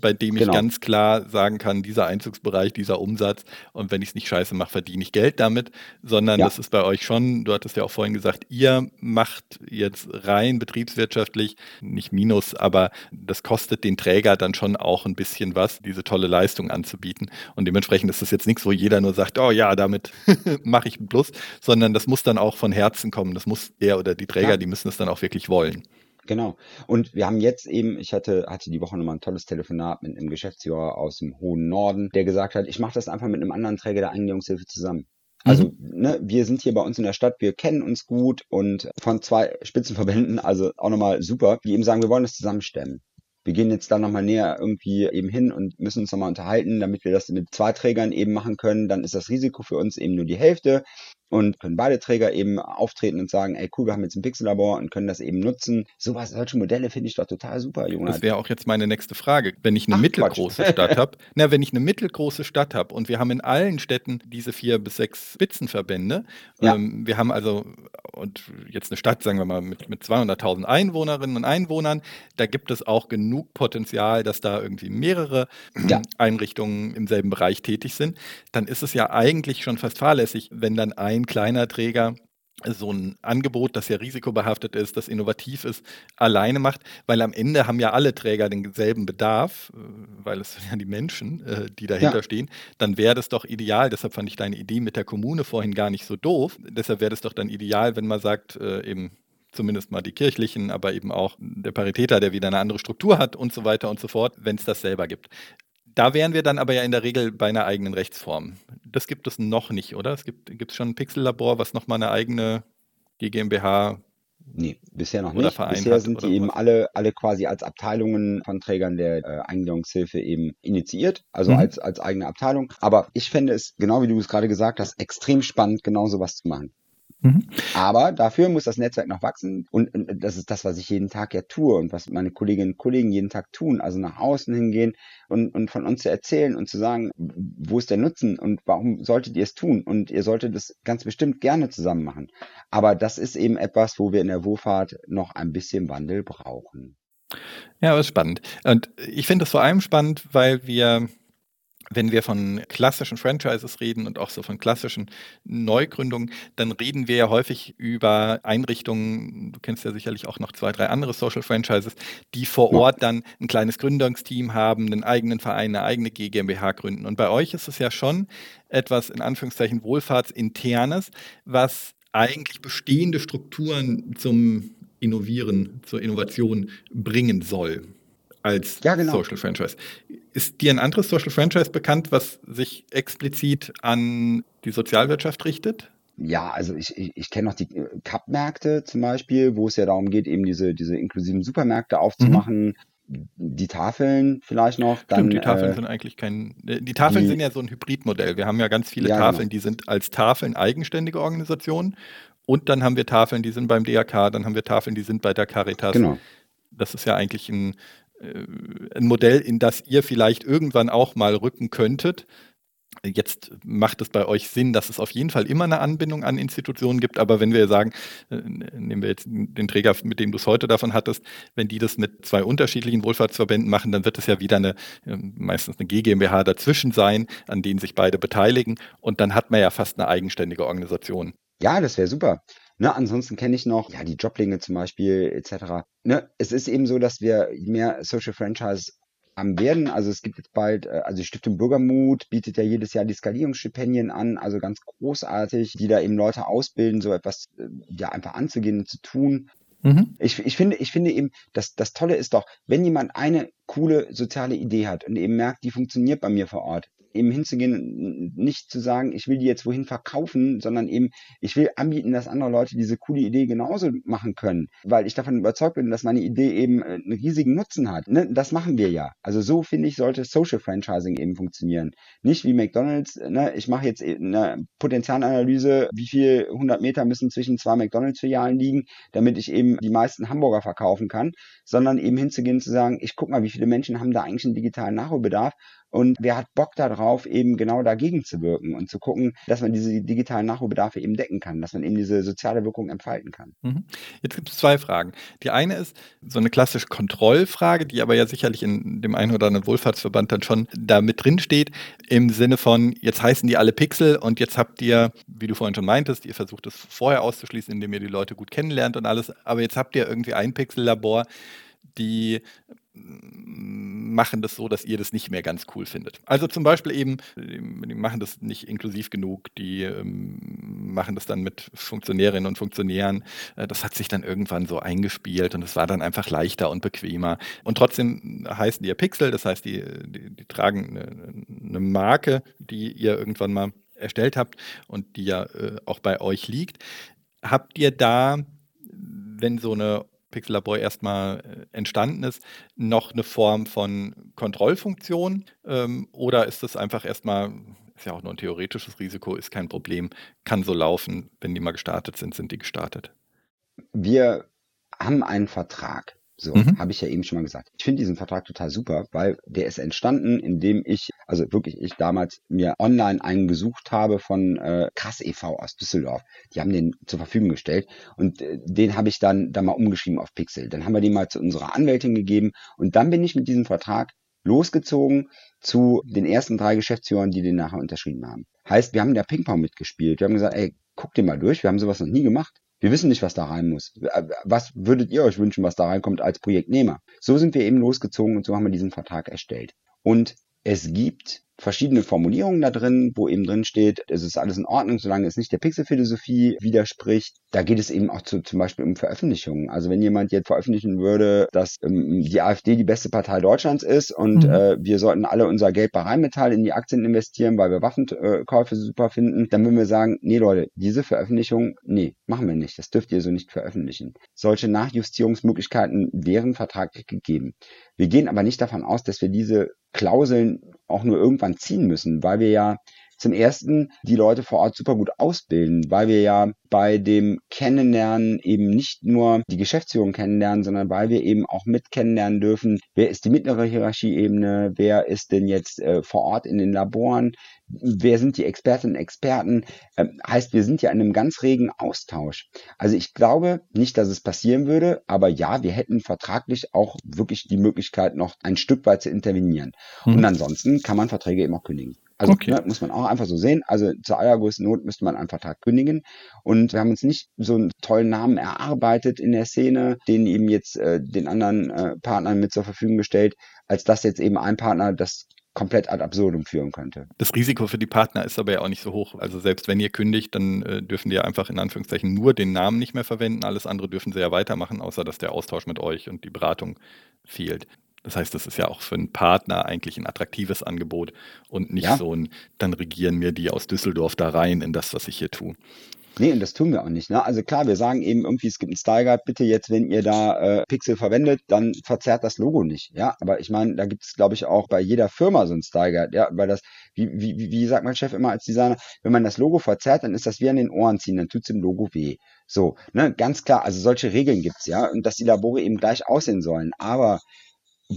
Bei dem ich ganz klar sagen kann, dieser Einzugsbereich, dieser Umsatz und wenn ich es nicht scheiße mache, verdiene ich Geld damit, sondern das ist bei euch schon, du hattest ja auch vorhin gesagt, ihr macht jetzt rein betriebswirtschaftlich, nicht Minus, aber das kostet den Träger dann schon auch ein bisschen was, diese tolle Leistung anzubieten und dementsprechend ist das jetzt nichts, wo jeder nur sagt, oh ja, damit mache ich einen Plus, sondern das muss dann auch von Herzen kommen. Das muss er oder die Träger, die müssen das dann auch wirklich wollen. Genau. Und wir haben jetzt eben, ich hatte die Woche nochmal ein tolles Telefonat mit einem Geschäftsführer aus dem hohen Norden, der gesagt hat, ich mache das einfach mit einem anderen Träger der Eingliederungshilfe zusammen. Also, wir sind hier bei uns in der Stadt, wir kennen uns gut und von zwei Spitzenverbänden, also auch nochmal super, die eben sagen, wir wollen das zusammenstemmen. Wir gehen jetzt da nochmal näher irgendwie eben hin und müssen uns nochmal unterhalten, damit wir das mit zwei Trägern eben machen können. Dann ist das Risiko für uns eben nur die Hälfte. Und können beide Träger eben auftreten und sagen, ey cool, wir haben jetzt ein Pixellabor und können das eben nutzen. Sowas, solche Modelle finde ich doch total super, Jonas. Das wäre auch jetzt meine nächste Frage. Wenn ich eine mittelgroße Stadt habe, und wir haben in allen Städten diese 4 bis 6 Spitzenverbände. Ja. Wir haben also und jetzt eine Stadt, sagen wir mal, mit 200.000 Einwohnerinnen und Einwohnern, da gibt es auch genug Potenzial, dass da irgendwie mehrere Einrichtungen im selben Bereich tätig sind. Dann ist es ja eigentlich schon fast fahrlässig, wenn dann ein kleiner Träger so ein Angebot, das ja risikobehaftet ist, das innovativ ist, alleine macht, weil am Ende haben ja alle Träger denselben Bedarf, weil es sind ja die Menschen, die dahinter stehen, dann wäre das doch ideal, deshalb fand ich deine Idee mit der Kommune vorhin gar nicht so doof, deshalb wäre das doch dann ideal, wenn man sagt, eben zumindest mal die kirchlichen, aber eben auch der Paritäter, der wieder eine andere Struktur hat und so weiter und so fort, wenn es das selber gibt. Da wären wir dann aber ja in der Regel bei einer eigenen Rechtsform. Das gibt es noch nicht, oder? Es gibt schon ein PIKSL-Labor, was nochmal eine eigene GmbH... Nee, bisher noch nicht. Bisher sind die eben alle quasi als Abteilungen von Trägern der Eingliederungshilfe eben initiiert, also als eigene Abteilung. Aber ich fände es, genau wie du es gerade gesagt hast, extrem spannend, genau sowas zu machen. Mhm. Aber dafür muss das Netzwerk noch wachsen und das ist das, was ich jeden Tag ja tue und was meine Kolleginnen und Kollegen jeden Tag tun, also nach außen hingehen und von uns zu erzählen und zu sagen, wo ist der Nutzen und warum solltet ihr es tun und ihr solltet das ganz bestimmt gerne zusammen machen. Aber das ist eben etwas, wo wir in der Wohlfahrt noch ein bisschen Wandel brauchen. Ja, das ist spannend und ich finde das vor allem spannend, weil wir... Wenn wir von klassischen Franchises reden und auch so von klassischen Neugründungen, dann reden wir ja häufig über Einrichtungen, du kennst ja sicherlich auch noch 2, 3 andere Social Franchises, die vor Ort dann ein kleines Gründungsteam haben, einen eigenen Verein, eine eigene GmbH gründen. Und bei euch ist es ja schon etwas, in Anführungszeichen, Wohlfahrtsinternes, was eigentlich bestehende Strukturen zum Innovieren, zur Innovation bringen soll. Als Social Franchise. Ist dir ein anderes Social Franchise bekannt, was sich explizit an die Sozialwirtschaft richtet? Ja, also ich kenne noch die Cup-Märkte zum Beispiel, wo es ja darum geht, eben diese inklusiven Supermärkte aufzumachen. Die Tafeln vielleicht noch. Dann, stimmt, die Tafeln sind eigentlich kein... Die Tafeln sind ja so ein Hybridmodell. Wir haben ja ganz viele Tafeln, die sind als Tafeln eigenständige Organisationen. Und dann haben wir Tafeln, die sind beim DAK, dann haben wir Tafeln, die sind bei der Caritas. Genau. Das ist ja eigentlich ein Modell, in das ihr vielleicht irgendwann auch mal rücken könntet. Jetzt macht es bei euch Sinn, dass es auf jeden Fall immer eine Anbindung an Institutionen gibt, aber wenn wir sagen, nehmen wir jetzt den Träger, mit dem du es heute davon hattest, wenn die das mit 2 unterschiedlichen Wohlfahrtsverbänden machen, dann wird es ja wieder meistens eine GmbH dazwischen sein, an denen sich beide beteiligen und dann hat man ja fast eine eigenständige Organisation. Ja, das wäre super. Ne, ansonsten kenne ich noch die Joblinge zum Beispiel etc. Ne, es ist eben so, dass wir mehr Social Franchise am werden. Also es gibt jetzt bald, also die Stiftung Bürgermut bietet ja jedes Jahr die Skalierungsstipendien an, also ganz großartig, die da eben Leute ausbilden, so etwas einfach anzugehen und zu tun. Mhm. Ich finde eben, das Tolle ist doch, wenn jemand eine coole soziale Idee hat und eben merkt, die funktioniert bei mir vor Ort, eben hinzugehen, nicht zu sagen, ich will die jetzt wohin verkaufen, sondern eben, ich will anbieten, dass andere Leute diese coole Idee genauso machen können, weil ich davon überzeugt bin, dass meine Idee eben einen riesigen Nutzen hat. Ne? Das machen wir ja. Also so, finde ich, sollte Social Franchising eben funktionieren. Nicht wie McDonald's, ne? Ich mache jetzt eine Potenzialanalyse, wie viel 100 Meter müssen zwischen 2 McDonald's-Filialen liegen, damit ich eben die meisten Hamburger verkaufen kann, sondern eben hinzugehen, zu sagen, ich guck mal, wie viele Menschen haben da eigentlich einen digitalen Nachholbedarf. Und wer hat Bock darauf, eben genau dagegen zu wirken und zu gucken, dass man diese digitalen Nachholbedarfe eben decken kann, dass man eben diese soziale Wirkung entfalten kann. Jetzt gibt es 2 Fragen. Die eine ist so eine klassische Kontrollfrage, die aber ja sicherlich in dem einen oder anderen Wohlfahrtsverband dann schon da mit drin steht, im Sinne von, jetzt heißen die alle PIKSL und jetzt habt ihr, wie du vorhin schon meintest, ihr versucht es vorher auszuschließen, indem ihr die Leute gut kennenlernt und alles, aber jetzt habt ihr irgendwie ein PIKSL-Labor, die machen das so, dass ihr das nicht mehr ganz cool findet. Also zum Beispiel eben, die machen das nicht inklusiv genug, die machen das dann mit Funktionärinnen und Funktionären. Das hat sich dann irgendwann so eingespielt und es war dann einfach leichter und bequemer. Und trotzdem heißen die ja PIKSL, das heißt, die tragen eine Marke, die ihr irgendwann mal erstellt habt und die ja auch bei euch liegt. Habt ihr da, wenn so eine PIKSL-Labor erstmal entstanden ist, noch eine Form von Kontrollfunktion? Oder ist das einfach erstmal, ist ja auch nur ein theoretisches Risiko, ist kein Problem, kann so laufen, wenn die mal gestartet sind, sind die gestartet? Wir haben einen Vertrag, habe ich ja eben schon mal gesagt. Ich finde diesen Vertrag total super, weil der ist entstanden, indem ich damals mir online einen gesucht habe von Krass e.V. aus Düsseldorf. Die haben den zur Verfügung gestellt und den habe ich dann mal umgeschrieben auf PIKSL. Dann haben wir den mal zu unserer Anwältin gegeben und dann bin ich mit diesem Vertrag losgezogen zu den ersten 3 Geschäftsführern, die den nachher unterschrieben haben. Heißt, wir haben da Ping-Pong mitgespielt. Wir haben gesagt, ey, guck dir mal durch, wir haben sowas noch nie gemacht. Wir wissen nicht, was da rein muss. Was würdet ihr euch wünschen, was da reinkommt als Projektnehmer? So sind wir eben losgezogen und so haben wir diesen Vertrag erstellt. Und es gibt verschiedene Formulierungen da drin, wo eben drin steht, es ist alles in Ordnung, solange es nicht der Pixel-Philosophie widerspricht. Da geht es eben auch zum Beispiel um Veröffentlichungen. Also wenn jemand jetzt veröffentlichen würde, dass die AfD die beste Partei Deutschlands ist und wir sollten alle unser Geld bei Rheinmetall in die Aktien investieren, weil wir Waffenkäufe super finden, dann würden wir sagen, nee Leute, diese Veröffentlichung, nee, machen wir nicht. Das dürft ihr so nicht veröffentlichen. Solche Nachjustierungsmöglichkeiten wären vertraglich gegeben. Wir gehen aber nicht davon aus, dass wir diese Klauseln auch nur irgendwann ziehen müssen, weil wir ja zum Ersten die Leute vor Ort super gut ausbilden, weil wir ja bei dem Kennenlernen eben nicht nur die Geschäftsführung kennenlernen, sondern weil wir eben auch mit kennenlernen dürfen, wer ist die mittlere Hierarchieebene, wer ist denn jetzt vor Ort in den Laboren, wer sind die Expertinnen und Experten, heißt, wir sind ja in einem ganz regen Austausch. Also ich glaube nicht, dass es passieren würde, aber ja, wir hätten vertraglich auch wirklich die Möglichkeit, noch ein Stück weit zu intervenieren. Und ansonsten kann man Verträge eben auch kündigen. Also ne, muss man auch einfach so sehen, also zur allergrößten Not müsste man einen Vertrag kündigen und wir haben uns nicht so einen tollen Namen erarbeitet in der Szene, den eben jetzt den anderen Partnern mit zur Verfügung gestellt, als dass jetzt eben ein Partner das komplett ad absurdum führen könnte. Das Risiko für die Partner ist aber ja auch nicht so hoch. Also selbst wenn ihr kündigt, dann dürfen die ja einfach in Anführungszeichen nur den Namen nicht mehr verwenden, alles andere dürfen sie ja weitermachen, außer dass der Austausch mit euch und die Beratung fehlt. Das heißt, das ist ja auch für einen Partner eigentlich ein attraktives Angebot und nicht so ein, dann regieren mir die aus Düsseldorf da rein in das, was ich hier tue. Nee, und das tun wir auch nicht. Ne? Also klar, wir sagen eben irgendwie, es gibt einen Style Guide, bitte jetzt, wenn ihr da Pixel verwendet, dann verzerrt das Logo nicht. Ja, aber ich meine, da gibt es, glaube ich, auch bei jeder Firma so einen Style Guide. Ja, weil das, wie sagt mein Chef immer als Designer, wenn man das Logo verzerrt, dann ist das wie an den Ohren ziehen, dann tut es dem Logo weh. So, ne, ganz klar, also solche Regeln gibt's ja und dass die Labore eben gleich aussehen sollen. Aber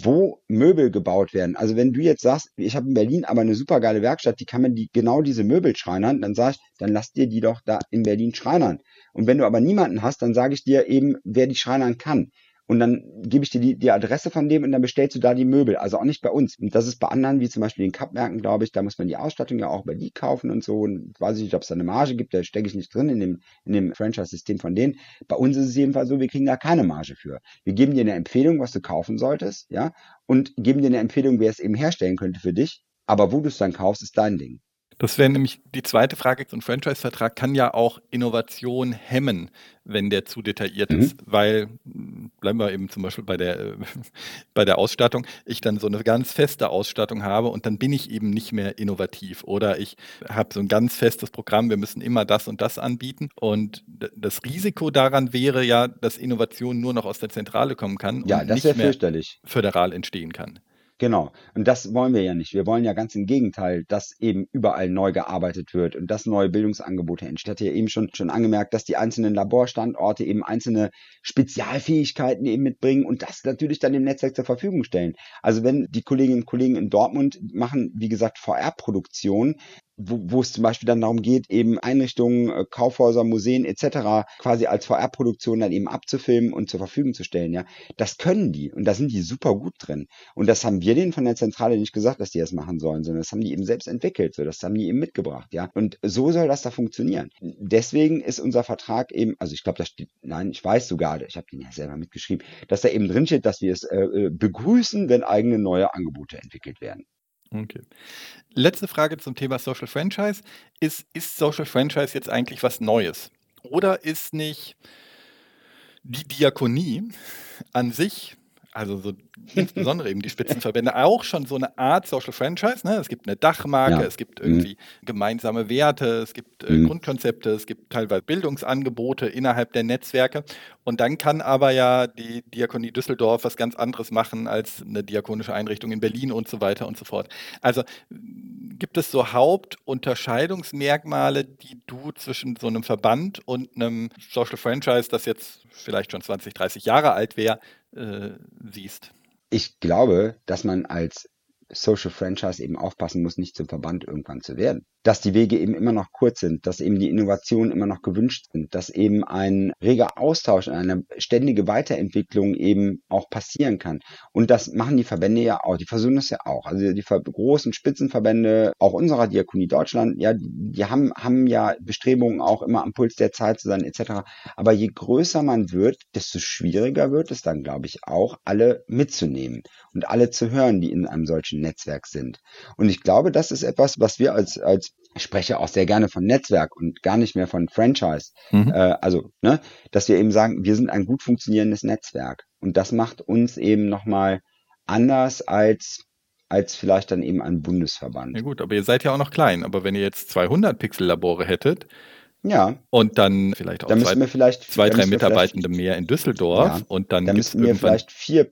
wo Möbel gebaut werden. Also wenn du jetzt sagst, ich habe in Berlin aber eine super geile Werkstatt, die kann man genau diese Möbel schreinern, dann sage ich, dann lass dir die doch da in Berlin schreinern. Und wenn du aber niemanden hast, dann sage ich dir eben, wer die schreinern kann. Und dann gebe ich dir die Adresse von dem und dann bestellst du da die Möbel. Also auch nicht bei uns. Und das ist bei anderen, wie zum Beispiel den Cup-Märkten, glaube ich, da muss man die Ausstattung ja auch bei die kaufen und so. Und weiß ich nicht, ob es da eine Marge gibt, da stecke ich nicht drin in dem Franchise-System von denen. Bei uns ist es jedenfalls so, wir kriegen da keine Marge für. Wir geben dir eine Empfehlung, was du kaufen solltest, ja, und geben dir eine Empfehlung, wer es eben herstellen könnte für dich. Aber wo du es dann kaufst, ist dein Ding. Das wäre nämlich die zweite Frage. So ein Franchise-Vertrag kann ja auch Innovation hemmen, wenn der zu detailliert ist, weil, bleiben wir eben zum Beispiel bei der Ausstattung, ich dann so eine ganz feste Ausstattung habe und dann bin ich eben nicht mehr innovativ oder ich habe so ein ganz festes Programm, wir müssen immer das und das anbieten und das Risiko daran wäre ja, dass Innovation nur noch aus der Zentrale kommen kann und nicht mehr föderal entstehen kann. Genau. Und das wollen wir ja nicht. Wir wollen ja ganz im Gegenteil, dass eben überall neu gearbeitet wird und dass neue Bildungsangebote entstehen. Ich hatte ja eben schon angemerkt, dass die einzelnen Laborstandorte eben einzelne Spezialfähigkeiten eben mitbringen und das natürlich dann dem Netzwerk zur Verfügung stellen. Also wenn die Kolleginnen und Kollegen in Dortmund machen, wie gesagt, VR-Produktion, wo es zum Beispiel dann darum geht, eben Einrichtungen, Kaufhäuser, Museen etc. quasi als VR-Produktion dann eben abzufilmen und zur Verfügung zu stellen. Ja, das können die und da sind die super gut drin. Und das haben wir denen von der Zentrale nicht gesagt, dass die das machen sollen, sondern das haben die eben selbst entwickelt, so, das haben die eben mitgebracht. Ja, und so soll das da funktionieren. Deswegen ist unser Vertrag eben, also ich glaube, da steht, nein, ich weiß sogar, ich habe den ja selber mitgeschrieben, dass da eben drin steht, dass wir es begrüßen, wenn eigene neue Angebote entwickelt werden. Okay. Letzte Frage zum Thema Social Franchise. Ist Social Franchise jetzt eigentlich was Neues? Oder ist nicht die Diakonie an sich, also so insbesondere eben die Spitzenverbände, auch schon so eine Art Social Franchise? Ne? Es gibt eine Dachmarke, es gibt irgendwie gemeinsame Werte, es gibt Grundkonzepte, es gibt teilweise Bildungsangebote innerhalb der Netzwerke. Und dann kann aber ja die Diakonie Düsseldorf was ganz anderes machen als eine diakonische Einrichtung in Berlin und so weiter und so fort. Also gibt es so Hauptunterscheidungsmerkmale, die du zwischen so einem Verband und einem Social Franchise, das jetzt vielleicht schon 20, 30 Jahre alt wäre, siehst? Ich glaube, dass man als Social Franchise eben aufpassen muss, nicht zum Verband irgendwann zu werden. Dass die Wege eben immer noch kurz sind, dass eben die Innovationen immer noch gewünscht sind, dass eben ein reger Austausch und eine ständige Weiterentwicklung eben auch passieren kann. Und das machen die Verbände ja auch, die versuchen das ja auch. Also die großen Spitzenverbände, auch unserer Diakonie Deutschland, ja, die haben ja Bestrebungen auch immer am Puls der Zeit zu sein etc. Aber je größer man wird, desto schwieriger wird es dann, glaube ich, auch, alle mitzunehmen und alle zu hören, die in einem solchen Netzwerk sind. Und ich glaube, das ist etwas, was wir als ich spreche auch sehr gerne von Netzwerk und gar nicht mehr von Franchise. Mhm. Dass wir eben sagen, wir sind ein gut funktionierendes Netzwerk. Und das macht uns eben nochmal anders als vielleicht dann eben ein Bundesverband. Ja gut, aber ihr seid ja auch noch klein. Aber wenn ihr jetzt 200 Pixel-Labore hättet, ja. Und dann vielleicht auch dann zwei, drei Mitarbeitende mehr in Düsseldorf. Ja. Und dann müssten wir vielleicht vier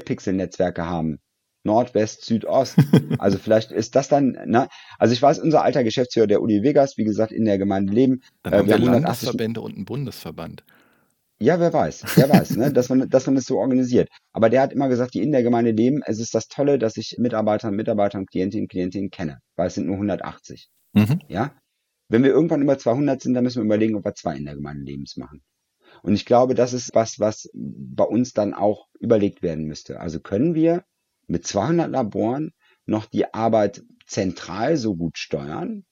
Pixel-Netzwerke haben. Nordwest, Südost. Also vielleicht ist das dann, also ich weiß, unser alter Geschäftsführer, der Uli Weggers, wie gesagt, Innergemeinde Leben. Dann haben wir Landesverbände und einen Bundesverband. Ja, wer weiß, dass man das so organisiert. Aber der hat immer gesagt, die Innergemeinde Leben, es ist das Tolle, dass ich Mitarbeiter und Klientinnen kenne, weil es sind nur 180. Mhm. Ja? Wenn wir irgendwann über 200 sind, dann müssen wir überlegen, ob wir 2 Innergemeinde Lebens machen. Und ich glaube, das ist was bei uns dann auch überlegt werden müsste. Also können wir mit 200 Laboren noch die Arbeit zentral so gut steuern?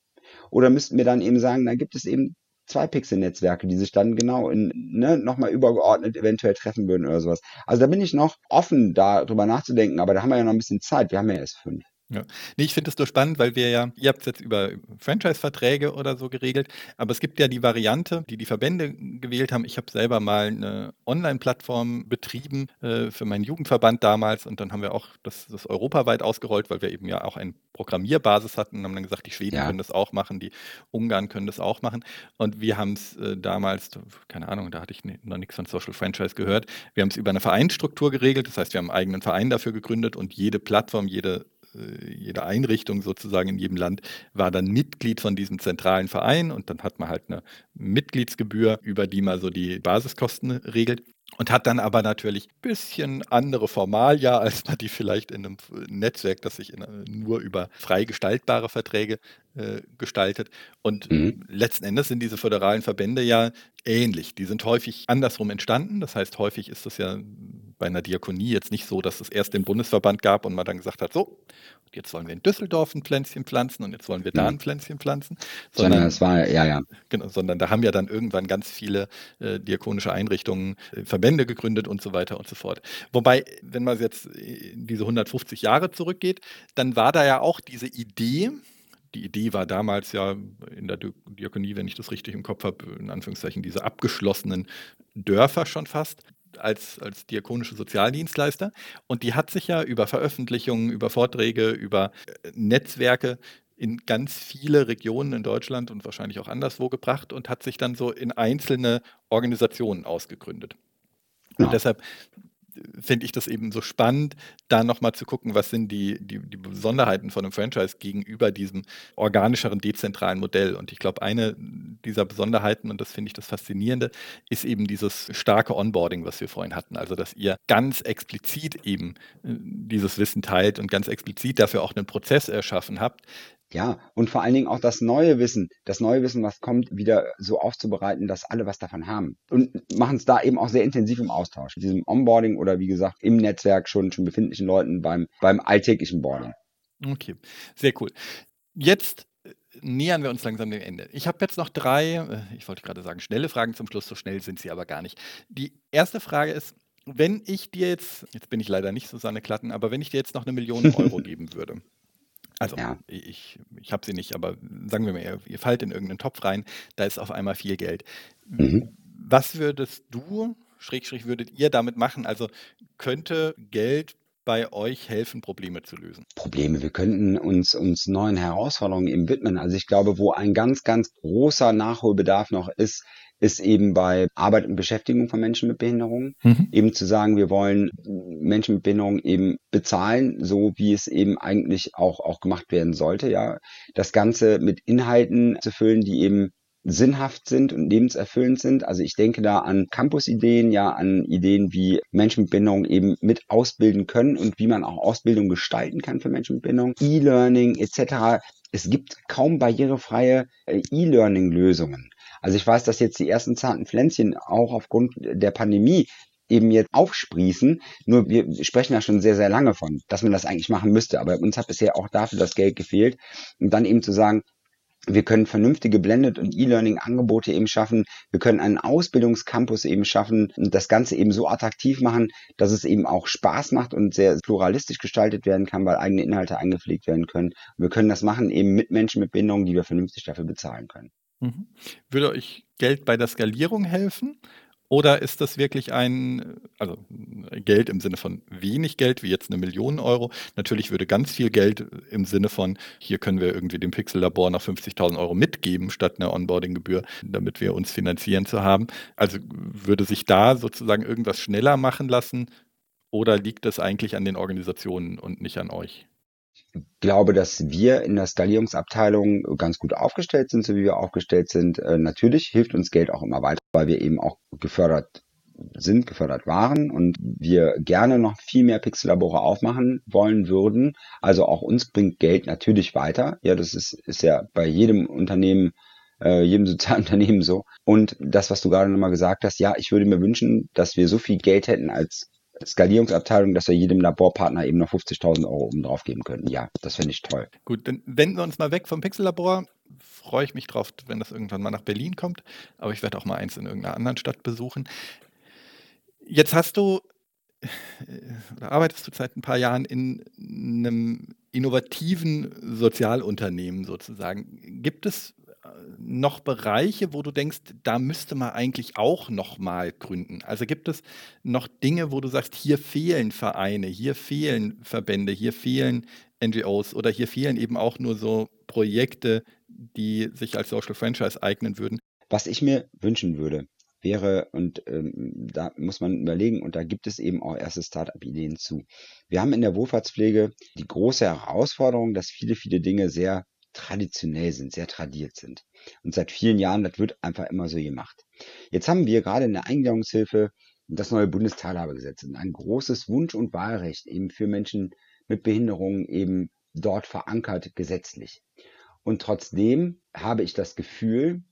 Oder müssten wir dann eben sagen, da gibt es eben 2 Pixel-Netzwerke, die sich dann genau nochmal übergeordnet eventuell treffen würden oder sowas. Also da bin ich noch offen, darüber nachzudenken, aber da haben wir ja noch ein bisschen Zeit. Wir haben ja erst 5. Ja. Nee, ich finde das nur spannend, weil ihr habt es jetzt über Franchise-Verträge oder so geregelt, aber es gibt ja die Variante, die Verbände gewählt haben. Ich habe selber mal eine Online-Plattform betrieben für meinen Jugendverband damals und dann haben wir auch das europaweit ausgerollt, weil wir eben ja auch eine Programmierbasis hatten und haben dann gesagt, die Schweden können das auch machen, die Ungarn können das auch machen und wir haben es damals, keine Ahnung, da hatte ich noch nichts von Social Franchise gehört, wir haben es über eine Vereinsstruktur geregelt, das heißt, wir haben einen eigenen Verein dafür gegründet und jede Plattform, jede Einrichtung sozusagen in jedem Land war dann Mitglied von diesem zentralen Verein und dann hat man halt eine Mitgliedsgebühr, über die man so die Basiskosten regelt und hat dann aber natürlich ein bisschen andere Formalia, als man die vielleicht in einem Netzwerk, das sich nur über frei gestaltbare Verträge gestaltet. Und letzten Endes sind diese föderalen Verbände ja ähnlich. Die sind häufig andersrum entstanden. Das heißt, häufig ist das ja bei einer Diakonie jetzt nicht so, dass es erst den Bundesverband gab und man dann gesagt hat, so, jetzt wollen wir in Düsseldorf ein Pflänzchen pflanzen und jetzt wollen wir da ein Pflänzchen pflanzen. Sondern da haben ja dann irgendwann ganz viele diakonische Einrichtungen, Verbände gegründet und so weiter und so fort. Wobei, wenn man jetzt diese 150 Jahre zurückgeht, dann war da ja auch diese Idee. Die Idee war damals ja in der Diakonie, wenn ich das richtig im Kopf habe, in Anführungszeichen diese abgeschlossenen Dörfer schon fast als diakonische Sozialdienstleister. Und die hat sich ja über Veröffentlichungen, über Vorträge, über Netzwerke in ganz viele Regionen in Deutschland und wahrscheinlich auch anderswo gebracht und hat sich dann so in einzelne Organisationen ausgegründet. Ja. Und deshalb finde ich das eben so spannend, da nochmal zu gucken, was sind die Besonderheiten von einem Franchise gegenüber diesem organischeren, dezentralen Modell. Und ich glaube, eine dieser Besonderheiten, und das finde ich das Faszinierende, ist eben dieses starke Onboarding, was wir vorhin hatten. Also, dass ihr ganz explizit eben dieses Wissen teilt und ganz explizit dafür auch einen Prozess erschaffen habt. Ja, und vor allen Dingen auch das neue Wissen, was kommt, wieder so aufzubereiten, dass alle was davon haben. Und machen es da eben auch sehr intensiv im Austausch, mit diesem Onboarding oder wie gesagt im Netzwerk schon befindlichen Leuten beim alltäglichen Boarding. Okay, sehr cool. Jetzt nähern wir uns langsam dem Ende. Ich habe jetzt noch 3, ich wollte gerade sagen, schnelle Fragen zum Schluss, so schnell sind sie aber gar nicht. Die erste Frage ist, wenn ich dir jetzt bin ich leider nicht Susanne Klatten, aber wenn ich dir jetzt noch 1 Million Euro geben würde, also ich habe sie nicht, aber sagen wir mal, ihr fallt in irgendeinen Topf rein, da ist auf einmal viel Geld. Mhm. Was würdest du, / würdet ihr damit machen? Also könnte Geld bei euch helfen, Probleme zu lösen? Wir könnten uns neuen Herausforderungen eben widmen. Also ich glaube, wo ein ganz, ganz großer Nachholbedarf noch ist eben bei Arbeit und Beschäftigung von Menschen mit Behinderung, eben zu sagen, wir wollen Menschen mit Behinderung eben bezahlen, so wie es eben eigentlich auch gemacht werden sollte, ja. Das Ganze mit Inhalten zu füllen, die eben sinnhaft sind und lebenserfüllend sind. Also ich denke da an Campus-Ideen, ja an Ideen, wie Menschen mit Behinderung eben mit ausbilden können und wie man auch Ausbildung gestalten kann für Menschen mit Behinderung, E-Learning etc. Es gibt kaum barrierefreie E-Learning-Lösungen. Also ich weiß, dass jetzt die ersten zarten Pflänzchen auch aufgrund der Pandemie eben jetzt aufsprießen. Nur wir sprechen da schon sehr, sehr lange von, dass man das eigentlich machen müsste. Aber uns hat bisher auch dafür das Geld gefehlt. Und dann eben zu sagen, wir können vernünftige Blended- und E-Learning-Angebote eben schaffen. Wir können einen Ausbildungscampus eben schaffen und das Ganze eben so attraktiv machen, dass es eben auch Spaß macht und sehr pluralistisch gestaltet werden kann, weil eigene Inhalte eingepflegt werden können. Und wir können das machen eben mit Menschen mit Behinderung, die wir vernünftig dafür bezahlen können. Mhm. Würde euch Geld bei der Skalierung helfen? Oder ist das wirklich also Geld im Sinne von wenig Geld, wie jetzt 1 Million Euro? Natürlich würde ganz viel Geld im Sinne von, hier können wir irgendwie dem Pixel-Labor noch 50.000 Euro mitgeben, statt einer Onboarding-Gebühr, damit wir uns finanzieren zu haben. Also würde sich da sozusagen irgendwas schneller machen lassen? Oder liegt das eigentlich an den Organisationen und nicht an euch? Ich glaube, dass wir in der Skalierungsabteilung ganz gut aufgestellt sind, so wie wir aufgestellt sind. Natürlich hilft uns Geld auch immer weiter, weil wir eben auch gefördert waren und wir gerne noch viel mehr Pixel-Labore aufmachen wollen würden. Also auch uns bringt Geld natürlich weiter. Ja, das ist ja bei jedem Unternehmen, jedem Sozialunternehmen so. Und das, was du gerade nochmal gesagt hast, ja, ich würde mir wünschen, dass wir so viel Geld hätten als Skalierungsabteilung, dass wir jedem Laborpartner eben noch 50.000 Euro oben drauf geben könnten. Ja, das finde ich toll. Gut, dann wenden wir uns mal weg vom Pixel-Labor. Freue ich mich drauf, wenn das irgendwann mal nach Berlin kommt. Aber ich werde auch mal eins in irgendeiner anderen Stadt besuchen. Jetzt hast du, oder arbeitest du seit ein paar Jahren in einem innovativen Sozialunternehmen sozusagen. Gibt es noch Bereiche, wo du denkst, da müsste man eigentlich auch nochmal gründen? Also gibt es noch Dinge, wo du sagst, hier fehlen Vereine, hier fehlen Verbände, hier fehlen NGOs oder hier fehlen eben auch nur so Projekte, die sich als Social Franchise eignen würden? Was ich mir wünschen würde, wäre, und da muss man überlegen, und da gibt es eben auch erste Start-up-Ideen zu. Wir haben in der Wohlfahrtspflege die große Herausforderung, dass viele, viele Dinge sehr traditionell sind, sehr tradiert sind. Und seit vielen Jahren, das wird einfach immer so gemacht. Jetzt haben wir gerade in der Eingliederungshilfe das neue Bundesteilhabegesetz und ein großes Wunsch- und Wahlrecht eben für Menschen mit Behinderungen eben dort verankert gesetzlich. Und trotzdem habe ich das Gefühl,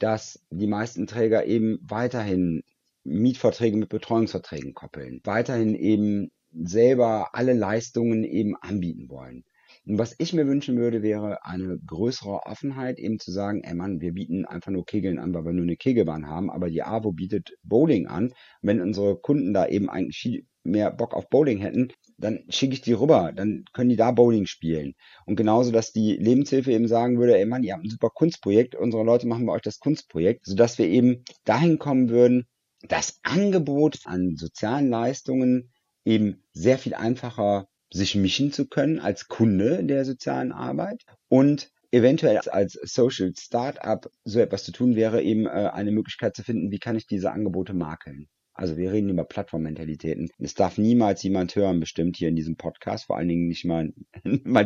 dass die meisten Träger eben weiterhin Mietverträge mit Betreuungsverträgen koppeln, weiterhin eben selber alle Leistungen eben anbieten wollen. Und was ich mir wünschen würde, wäre eine größere Offenheit, eben zu sagen, ey Mann, wir bieten einfach nur Kegeln an, weil wir nur eine Kegelbahn haben, aber die AWO bietet Bowling an. Wenn unsere Kunden da eben eigentlich viel mehr Bock auf Bowling hätten, dann schicke ich die rüber, dann können die da Bowling spielen. Und genauso, dass die Lebenshilfe eben sagen würde, ey Mann, ihr habt ein super Kunstprojekt, unsere Leute machen bei euch das Kunstprojekt, sodass wir eben dahin kommen würden, das Angebot an sozialen Leistungen eben sehr viel einfacher sich mischen zu können als Kunde der sozialen Arbeit und eventuell als Social Startup so etwas zu tun wäre, eben eine Möglichkeit zu finden, wie kann ich diese Angebote makeln. Also wir reden über Plattformmentalitäten. Es darf niemals jemand hören, bestimmt hier in diesem Podcast, vor allen Dingen nicht mein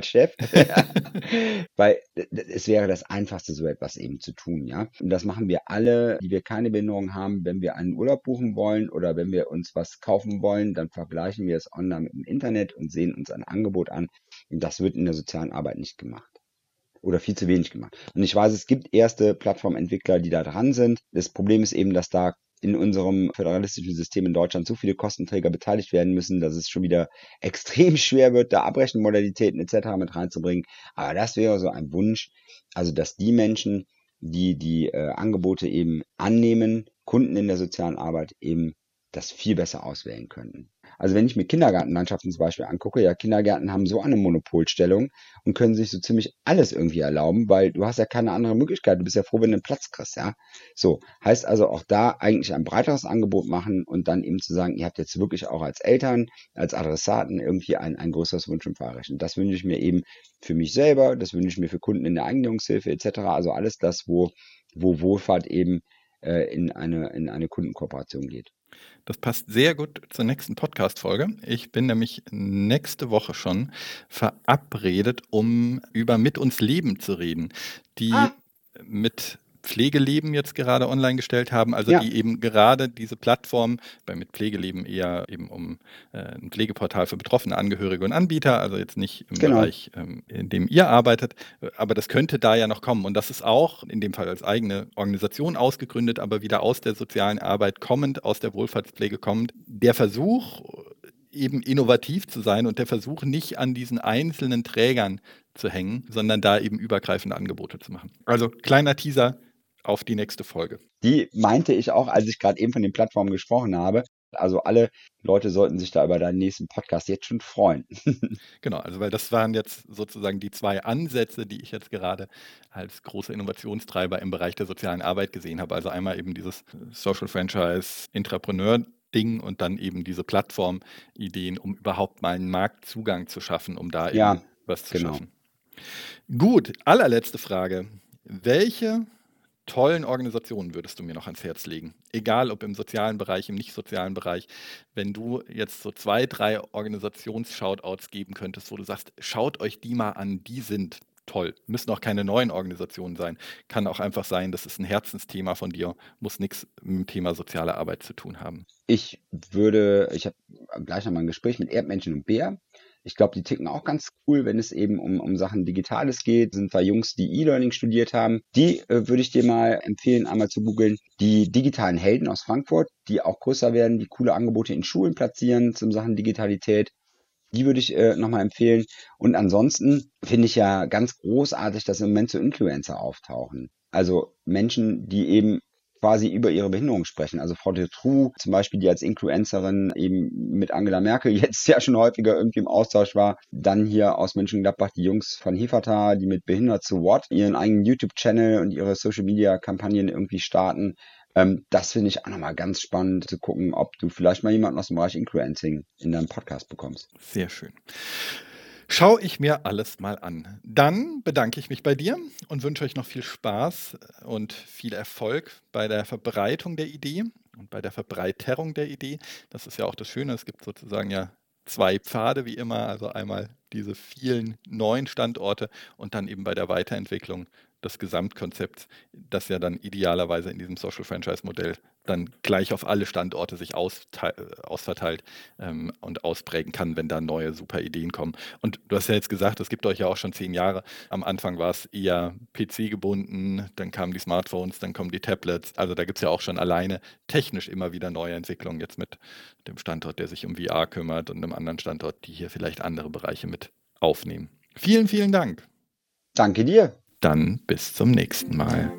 Chef, weil es wäre das Einfachste, so etwas eben zu tun, ja. Und das machen wir alle, die wir keine Behinderung haben, wenn wir einen Urlaub buchen wollen oder wenn wir uns was kaufen wollen, dann vergleichen wir es online mit dem Internet und sehen uns ein Angebot an. Und das wird in der sozialen Arbeit nicht gemacht. Oder viel zu wenig gemacht. Und ich weiß, es gibt erste Plattformentwickler, die da dran sind. Das Problem ist eben, dass da in unserem föderalistischen System in Deutschland so viele Kostenträger beteiligt werden müssen, dass es schon wieder extrem schwer wird, da Abrechenmodalitäten etc. mit reinzubringen. Aber das wäre so ein Wunsch, also dass die Menschen, die Angebote eben annehmen, Kunden in der sozialen Arbeit eben das viel besser auswählen könnten. Also wenn ich mir Kindergartenlandschaften zum Beispiel angucke, ja, Kindergärten haben so eine Monopolstellung und können sich so ziemlich alles irgendwie erlauben, weil du hast ja keine andere Möglichkeit, du bist ja froh, wenn du einen Platz kriegst, ja. So, heißt also auch da eigentlich ein breiteres Angebot machen und dann eben zu sagen, ihr habt jetzt wirklich auch als Eltern, als Adressaten irgendwie ein größeres Wunsch- und Wahlrecht. Und das wünsche ich mir eben für mich selber, das wünsche ich mir für Kunden in der Eingliederungshilfe etc., also alles das, wo Wohlfahrt eben in eine Kundenkooperation geht. Das passt sehr gut zur nächsten Podcast-Folge. Ich bin nämlich nächste Woche schon verabredet, um über Mit uns Leben zu reden, die mit Pflegeleben jetzt gerade online gestellt haben, also die eben gerade diese Plattform, bei mit Pflegeleben eher eben um ein Pflegeportal für betroffene Angehörige und Anbieter, also jetzt nicht im Bereich, in dem ihr arbeitet, aber das könnte da ja noch kommen und das ist auch in dem Fall als eigene Organisation ausgegründet, aber wieder aus der sozialen Arbeit kommend, aus der Wohlfahrtspflege kommend, der Versuch eben innovativ zu sein und der Versuch nicht an diesen einzelnen Trägern zu hängen, sondern da eben übergreifende Angebote zu machen. Also kleiner Teaser auf die nächste Folge. Die meinte ich auch, als ich gerade eben von den Plattformen gesprochen habe. Also alle Leute sollten sich da über deinen nächsten Podcast jetzt schon freuen. Genau, also weil das waren jetzt sozusagen die zwei Ansätze, die ich jetzt gerade als große Innovationstreiber im Bereich der sozialen Arbeit gesehen habe. Also einmal eben dieses Social Franchise Entrepreneur Ding und dann eben diese Plattform-Ideen, um überhaupt mal einen Marktzugang zu schaffen, um da eben was zu schaffen. Gut, allerletzte Frage. Welche tollen Organisationen würdest du mir noch ans Herz legen? Egal ob im sozialen Bereich, im nicht-sozialen Bereich. Wenn du jetzt so 2, 3 Organisations-Shoutouts geben könntest, wo du sagst, schaut euch die mal an, die sind toll. Müssen auch keine neuen Organisationen sein. Kann auch einfach sein, das ist ein Herzensthema von dir, muss nichts mit dem Thema soziale Arbeit zu tun haben. Ich habe gleich nochmal ein Gespräch mit Erdmenschen und Bär. Ich glaube, die ticken auch ganz cool, wenn es eben um Sachen Digitales geht. Sind 2 Jungs, die E-Learning studiert haben. Die würde ich dir mal empfehlen, einmal zu googeln. Die digitalen Helden aus Frankfurt, die auch größer werden, die coole Angebote in Schulen platzieren zum Sachen Digitalität. Die würde ich nochmal empfehlen. Und ansonsten finde ich ja ganz großartig, dass im Moment so Influencer auftauchen. Also Menschen, die eben quasi über ihre Behinderung sprechen. Also Frau deTroux zum Beispiel, die als Influencerin eben mit Angela Merkel jetzt ja schon häufiger irgendwie im Austausch war. Dann hier aus Mönchengladbach die Jungs von Hifata, die mit Behindert zu Wort ihren eigenen YouTube-Channel und ihre Social-Media-Kampagnen irgendwie starten. Das finde ich auch nochmal ganz spannend zu gucken, ob du vielleicht mal jemanden aus dem Bereich Influencing in deinem Podcast bekommst. Sehr schön. Schau ich mir alles mal an. Dann bedanke ich mich bei dir und wünsche euch noch viel Spaß und viel Erfolg bei der Verbreitung der Idee und bei der Verbreiterung der Idee. Das ist ja auch das Schöne, es gibt sozusagen ja 2 Pfade wie immer, also einmal diese vielen neuen Standorte und dann eben bei der Weiterentwicklung des Gesamtkonzepts, das ja dann idealerweise in diesem Social Franchise Modell dann gleich auf alle Standorte sich ausverteilt und ausprägen kann, wenn da neue super Ideen kommen. Und du hast ja jetzt gesagt, es gibt euch ja auch schon 10 Jahre. Am Anfang war es eher PC gebunden, dann kamen die Smartphones, dann kommen die Tablets. Also da gibt es ja auch schon alleine technisch immer wieder neue Entwicklungen jetzt mit dem Standort, der sich um VR kümmert und einem anderen Standort, die hier vielleicht andere Bereiche mit aufnehmen. Vielen, vielen Dank. Danke dir. Dann bis zum nächsten Mal.